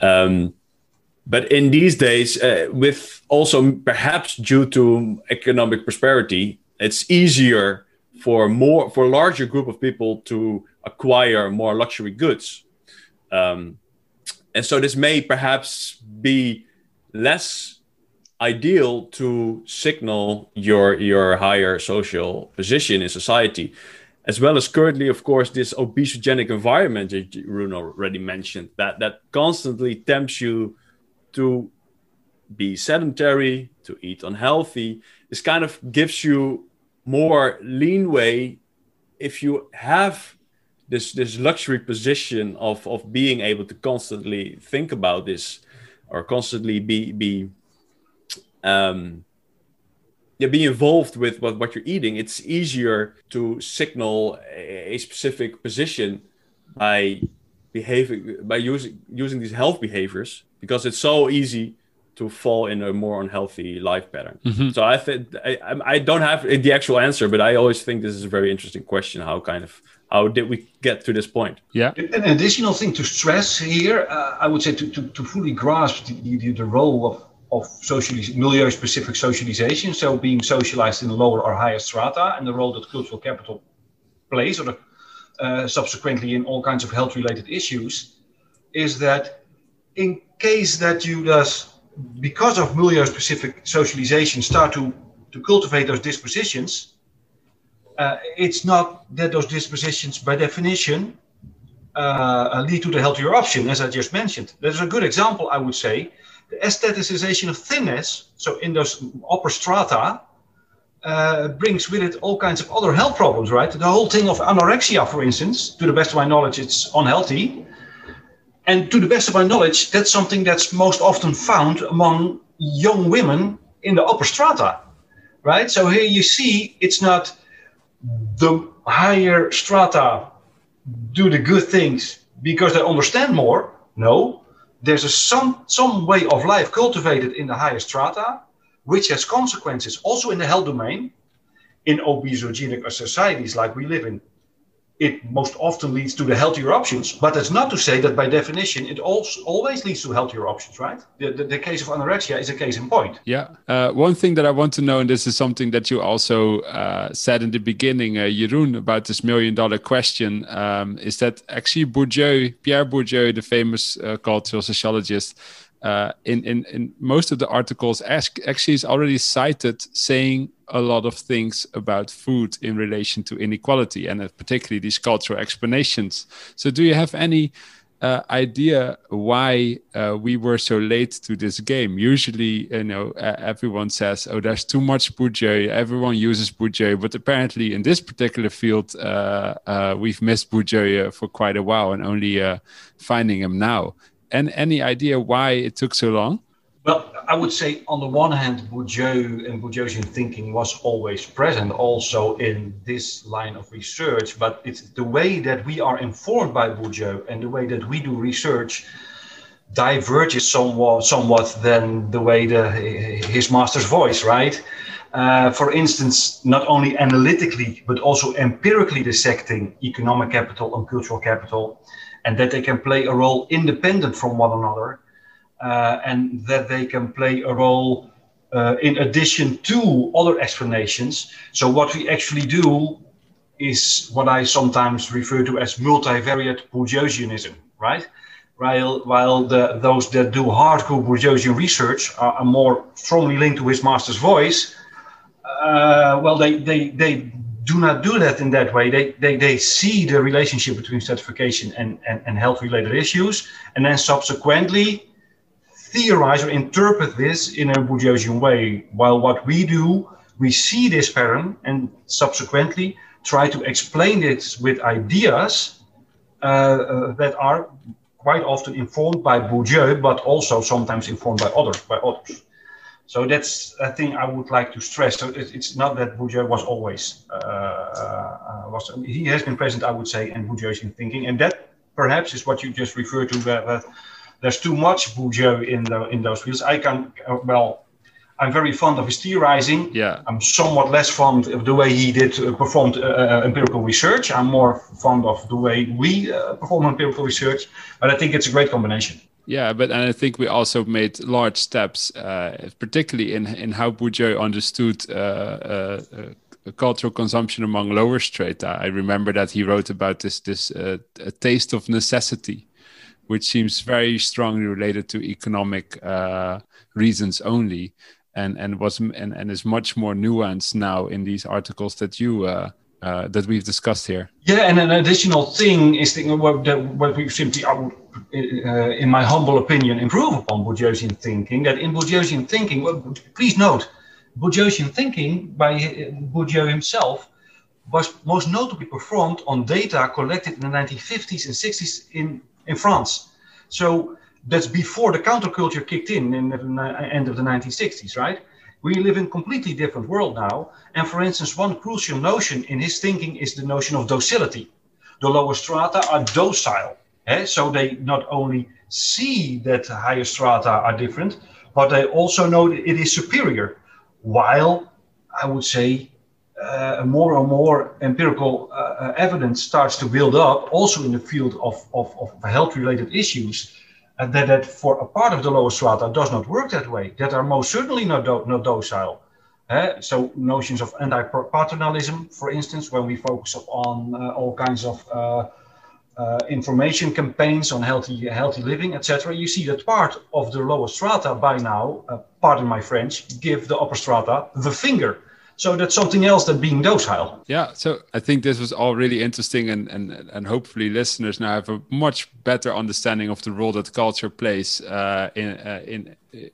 But in these days, with also perhaps due to economic prosperity, it's easier for a larger group of people to acquire more luxury goods. And so this may perhaps be less ideal to signal your higher social position in society, as well as currently, of course, this obesogenic environment that Jeroen already mentioned, that constantly tempts you to be sedentary, to eat unhealthy. This kind of gives you more leeway if you have this luxury position of being able to constantly think about this, or constantly be involved with what you're eating. It's easier to signal a specific position by using these health behaviors, because it's so easy to fall in a more unhealthy life pattern. Mm-hmm. So I don't have the actual answer, but I always think this is a very interesting question. How did we get to this point? Yeah. An additional thing to stress here, I would say to fully grasp the role of milieu-specific socialization, so being socialized in the lower or higher strata, and the role that cultural capital plays, or subsequently in all kinds of health-related issues, is that in case that you because of milieu-specific socialization, start to cultivate those dispositions, it's not that those dispositions, by definition, lead to the healthier option, as I just mentioned. There's a good example, I would say, the aestheticization of thinness, so in those upper strata, brings with it all kinds of other health problems, right? The whole thing of anorexia, for instance, to the best of my knowledge, it's unhealthy. And to the best of my knowledge, that's something that's most often found among young women in the upper strata, right? So here you see, it's not the higher strata do the good things because they understand more. No, there's some way of life cultivated in the higher strata, which has consequences also in the health domain. In obesogenic societies like we live in, it most often leads to the healthier options, but that's not to say that by definition it always leads to healthier options, right? The case of anorexia is a case in point. Yeah. One thing that I want to know, and this is something that you also said in the beginning, Jeroen, about this $1 million question, is that actually Pierre Bourdieu, the famous cultural sociologist, in most of the articles actually is already cited saying a lot of things about food in relation to inequality, and particularly these cultural explanations. So do you have any idea why we were so late to this game? Usually, everyone says, oh, there's too much Bourdieu, everyone uses Bourdieu, but apparently in this particular field, we've missed Bourdieu for quite a while and only finding him now. And any idea why it took so long? Well, I would say on the one hand, Bourdieu and Bourdieusian thinking was always present also in this line of research, but it's the way that we are informed by Bourdieu and the way that we do research diverges somewhat than the way his master's voice, right? For instance, not only analytically, but also empirically dissecting economic capital and cultural capital, and that they can play a role independent from one another, and that they can play a role in addition to other explanations. So what we actually do is what I sometimes refer to as multivariate Bourdieusianism, right? While those that do hardcore Bourdieusian research are more strongly linked to his master's voice, they do not do that in that way. They see the relationship between stratification and health-related issues, and then subsequently theorize or interpret this in a Bourdieusian way, while what we do, we see this pattern and subsequently try to explain it with ideas that are quite often informed by Bourdieu, but also sometimes informed by others. So that's a thing I would like to stress. So it's not that Bourdieu was always, he has been present, I would say, in Bourdieusian thinking. And that perhaps is what you just referred to, that there's too much Bourdieu in those fields. I'm very fond of his theorizing. Yeah. I'm somewhat less fond of the way he performed empirical research. I'm more fond of the way we perform empirical research. But I think it's a great combination. Yeah, and I think we also made large steps, particularly in how Bourdieu understood cultural consumption among lower strata. I remember that he wrote about this taste of necessity, which seems very strongly related to economic reasons only, and is much more nuanced now in these articles that you that we've discussed here. Yeah, and an additional thing is what we simply, in my humble opinion, improve upon Bourdieusian thinking. That in Bourdieusian thinking, please note, Bourdieusian thinking by Bourdieu himself was most notably performed on data collected in the 1950s and 60s in France. So that's before the counterculture kicked in the end of the 1960s, right? We live in a completely different world now. And for instance, one crucial notion in his thinking is the notion of docility. The lower strata are docile. So they not only see that the higher strata are different, but I also know that it is superior, while I would say more and more empirical evidence starts to build up also in the field of health-related issues, and that for a part of the lower strata does not work that way, that are most certainly not docile. So notions of anti-paternalism, for instance, when we focus on all kinds of information campaigns on healthy living, etc., you see that part of the lower strata by now, pardon my French, give the upper strata the finger. So that's something else than being docile. Yeah, so I think this was all really interesting, and hopefully listeners now have a much better understanding of the role that culture plays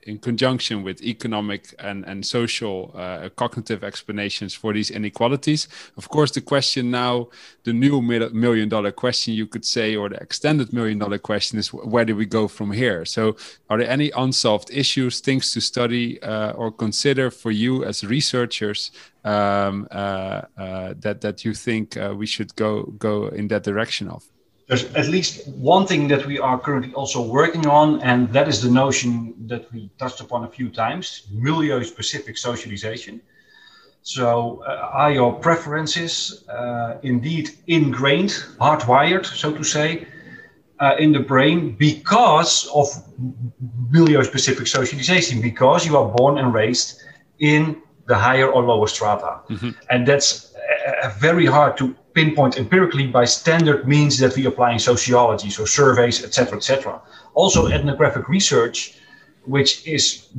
in conjunction with economic and social cognitive explanations for these inequalities. Of course, the question now, the new million-dollar question, you could say, or the extended million-dollar question is, where do we go from here? So are there any unsolved issues, things to study or consider for you as researchers that you think we should go in that direction of? There's at least one thing that we are currently also working on, and that is the notion that we touched upon a few times, milieu-specific socialization. So are your preferences indeed ingrained, hardwired, so to say, in the brain because of milieu-specific socialization, because you are born and raised in the higher or lower strata? Mm-hmm. And that's very hard to pinpoint empirically by standard means that we apply in sociology, so surveys, etc., etc. Also, ethnographic research, which is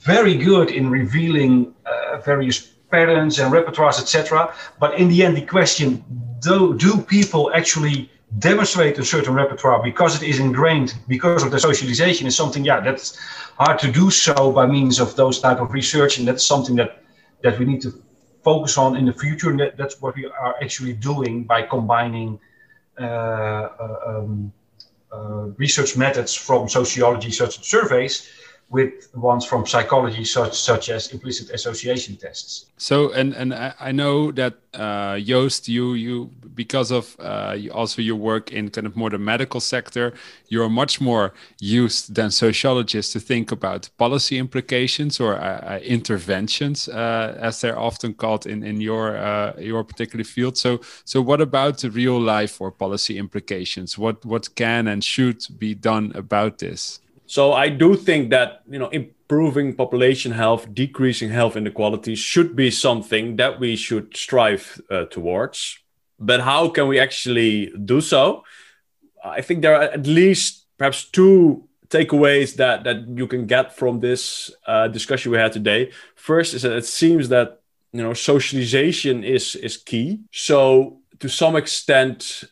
very good in revealing various patterns and repertoires, etc. But in the end, the question, do people actually demonstrate a certain repertoire because it is ingrained, because of the socialization, is something, yeah, that's hard to do so by means of those type of research, and that's something that we need to focus on in the future, and that's what we are actually doing by combining research methods from sociology, such as surveys, with ones from psychology, such as implicit association tests. So, and I know that Joost, you because of also your work in kind of more the medical sector, you're much more used than sociologists to think about policy implications or interventions, as they're often called in your particular field. So what about the real life or policy implications? What can and should be done about this? So I do think that, improving population health, decreasing health inequalities should be something that we should strive towards. But how can we actually do so? I think there are at least perhaps two takeaways that you can get from this discussion we had today. First is that it seems that, socialization is key. So to some extent,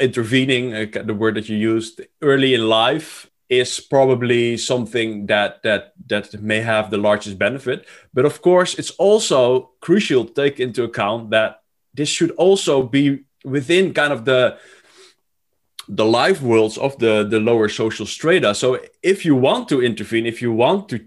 intervening, the word that you used, early in life is probably something that may have the largest benefit. But of course, it's also crucial to take into account that this should also be within kind of the life worlds of the lower social strata. So if you want to intervene, if you want to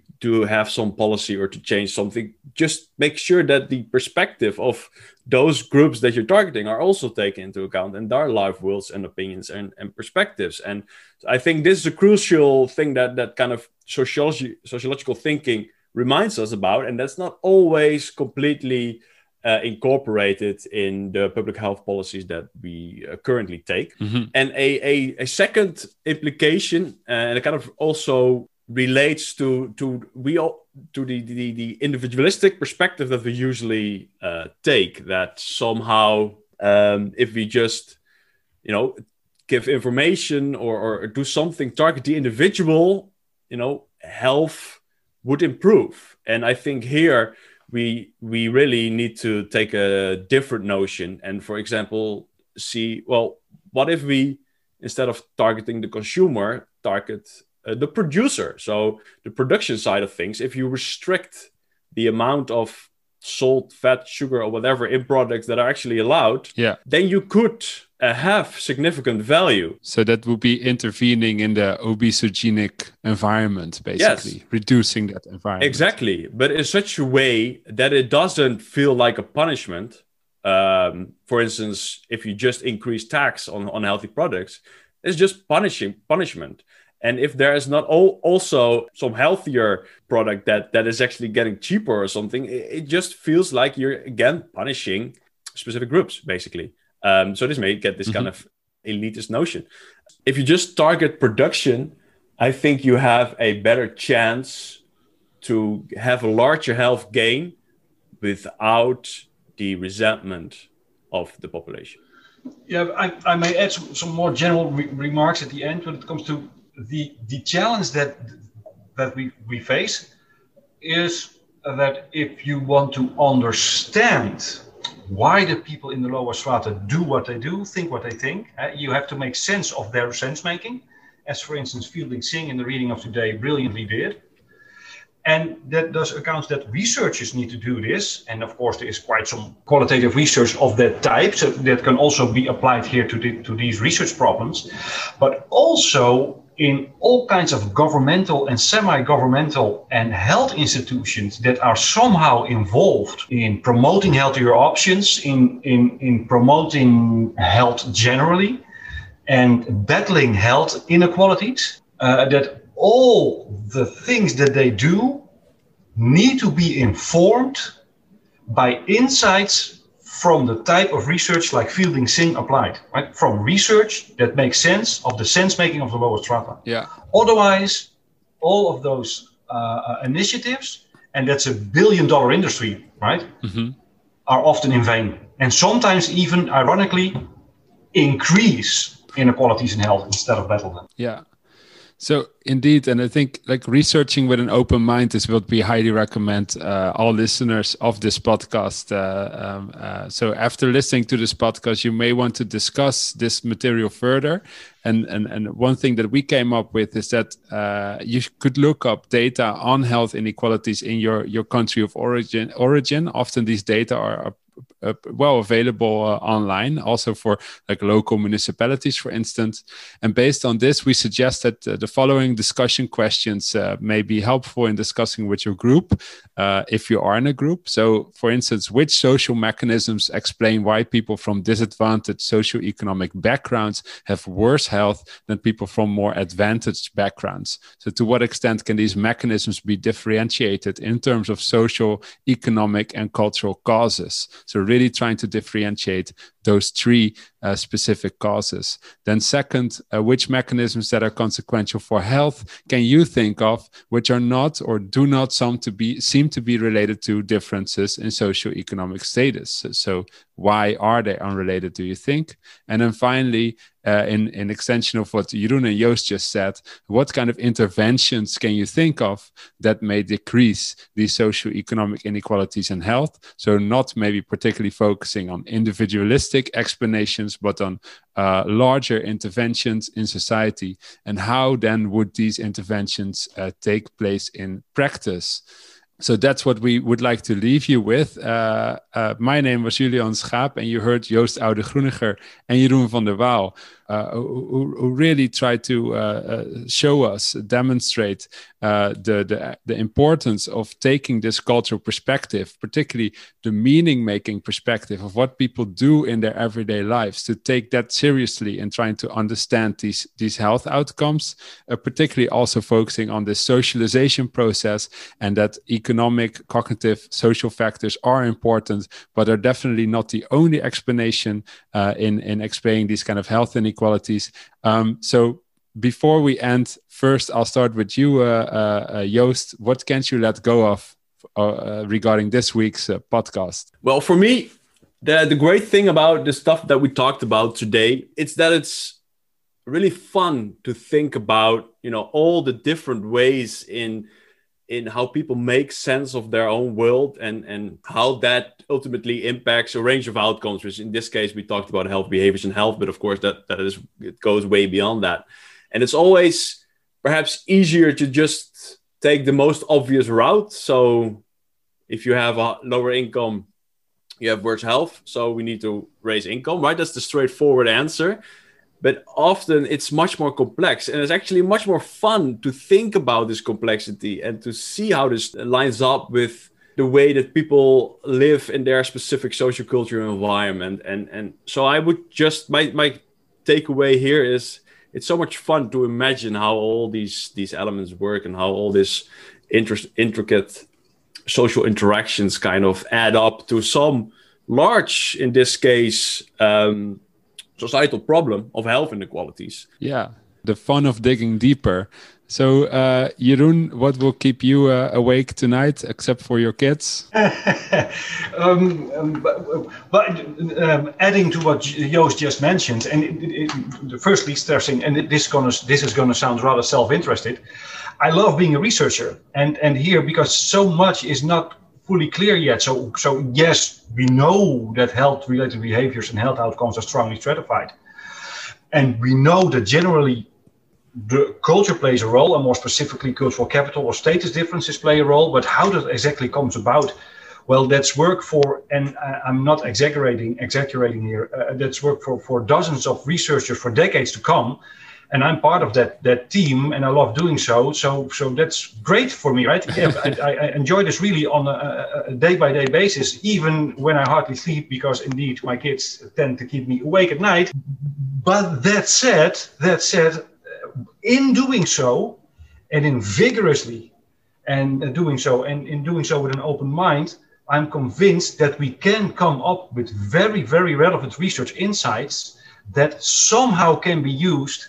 have some policy or to change something, just make sure that the perspective of those groups that you're targeting are also taken into account, and their life worlds and opinions and perspectives. And I think this is a crucial thing that kind of sociological thinking reminds us about, and that's not always completely incorporated in the public health policies that we currently take. Mm-hmm. And a second implication, and it kind of also relates to the individualistic perspective that we usually take, that somehow if we just give information or do something, target the individual, health would improve. And I think here we really need to take a different notion and, for example, see, well, what if we, instead of targeting the consumer, target the producer, so the production side of things. If you restrict the amount of salt, fat, sugar, or whatever in products that are actually allowed, then you could have significant value. So that would be intervening in the obesogenic environment, basically. Yes. Reducing that environment. Exactly, but in such a way that it doesn't feel like a punishment. For instance, if you just increase tax on healthy products, it's just punishment. And if there is not also some healthier product that is actually getting cheaper or something, it just feels like you're, again, punishing specific groups, basically. So this may get this kind of elitist notion. If you just target production, I think you have a better chance to have a larger health gain without the resentment of the population. Yeah, I may add some more general remarks at the end when it comes to the challenge that we face is that if you want to understand why the people in the lower strata do what they do, think what they think, you have to make sense of their sense making, as for instance Fielding Singh in the reading of today brilliantly did. And that does account that researchers need to do this. And of course, there is quite some qualitative research of that type. So that can also be applied here to these research problems. But also in all kinds of governmental and semi-governmental and health institutions that are somehow involved in promoting healthier options, in promoting health generally, and battling health inequalities, that all the things that they do need to be informed by insights from the type of research like Fielding Singh applied, right? From research that makes sense of the sense making of the lower strata. Yeah. Otherwise, all of those initiatives, and that's a billion-dollar industry, right? Mm-hmm. Are often in vain. And sometimes even, ironically, increase inequalities in health instead of battle them. Yeah. So indeed, and I think like researching with an open mind is what we highly recommend all listeners of this podcast. So after listening to this podcast, you may want to discuss this material further. And one thing that we came up with is that you could look up data on health inequalities in your country of origin. Often these data are well available online, also for like local municipalities, for instance. And based on this, we suggest that the following discussion questions may be helpful in discussing with your group, if you are in a group. So, for instance, which social mechanisms explain why people from disadvantaged socioeconomic backgrounds have worse health than people from more advantaged backgrounds? So to what extent can these mechanisms be differentiated in terms of social, economic, and cultural causes? So really trying to differentiate those three specific causes. Then second, which mechanisms that are consequential for health can you think of, which are not or do not seem to be related to differences in socioeconomic status? So why are they unrelated, do you think? And then finally, in extension of what Jeroen and Joost just said, what kind of interventions can you think of that may decrease these socioeconomic inequalities in health? So not maybe particularly focusing on individualistic explanations, but on larger interventions in society. And how then would these interventions take place in practice? So that's what we would like to leave you with. My name was Julian Schaap, and you heard Joost Oude Groeniger and Jeroen van der Waal, who really tried to show us, demonstrate the importance of taking this cultural perspective, particularly the meaning-making perspective of what people do in their everyday lives, to take that seriously and trying to understand these health outcomes, particularly also focusing on the socialization process and that economic, cognitive, social factors are important, but are definitely not the only explanation in explaining these kind of health inequalities. So before we end, first, I'll start with you, Joost. What can't you let go of regarding this week's podcast? Well, for me, the great thing about the stuff that we talked about today, it's that it's really fun to think about, all the different ways in how people make sense of their own world and how that ultimately impacts a range of outcomes, which in this case, we talked about health behaviors and health, but of course it goes way beyond that. And it's always perhaps easier to just take the most obvious route. So if you have a lower income, you have worse health. So we need to raise income, right? That's the straightforward answer. But often it's much more complex, and it's actually much more fun to think about this complexity and to see how this lines up with the way that people live in their specific sociocultural environment. And so I would just, my takeaway here is it's so much fun to imagine how all these elements work and how all this intricate social interactions kind of add up to some large, in this case, societal problem of health inequalities. Yeah, the fun of digging deeper. So, Jeroen, what will keep you awake tonight, except for your kids? Adding to what Joost just mentioned, and firstly stressing, and this is gonna sound rather self-interested. I love being a researcher, and here because so much is not fully clear yet. So yes, we know that health-related behaviors and health outcomes are strongly stratified, and we know that generally. The culture plays a role, and more specifically, cultural capital or status differences play a role. But how that exactly comes about? Well, that's work for, and I'm not exaggerating here. That's work for dozens of researchers for decades to come, and I'm part of that team, and I love doing so. So that's great for me, right? Yeah, I enjoy this really on a day-by-day basis, even when I hardly sleep, because indeed my kids tend to keep me awake at night. But that said. In doing so, and in vigorously, and in doing so with an open mind, I'm convinced that we can come up with very, very relevant research insights that somehow can be used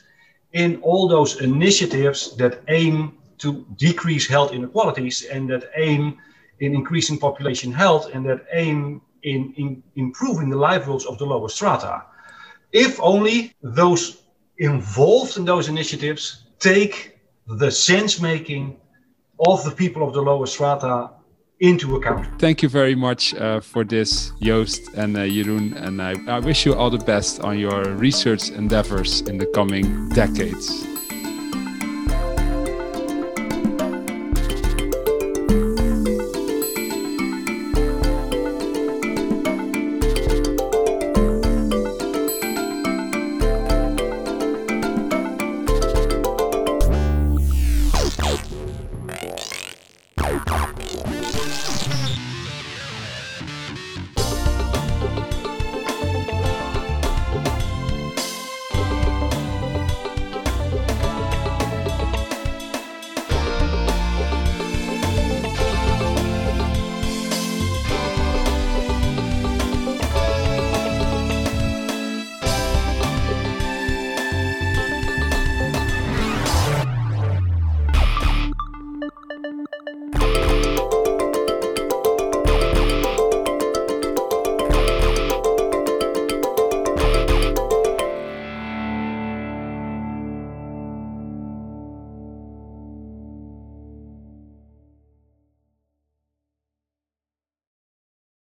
in all those initiatives that aim to decrease health inequalities, and that aim in increasing population health, and that aim in improving the livelihoods of the lower strata. If only those involved in those initiatives take the sense making of the people of the lower strata into account. Thank you very much for this, Joost and Jeroen, and I wish you all the best on your research endeavors in the coming decades.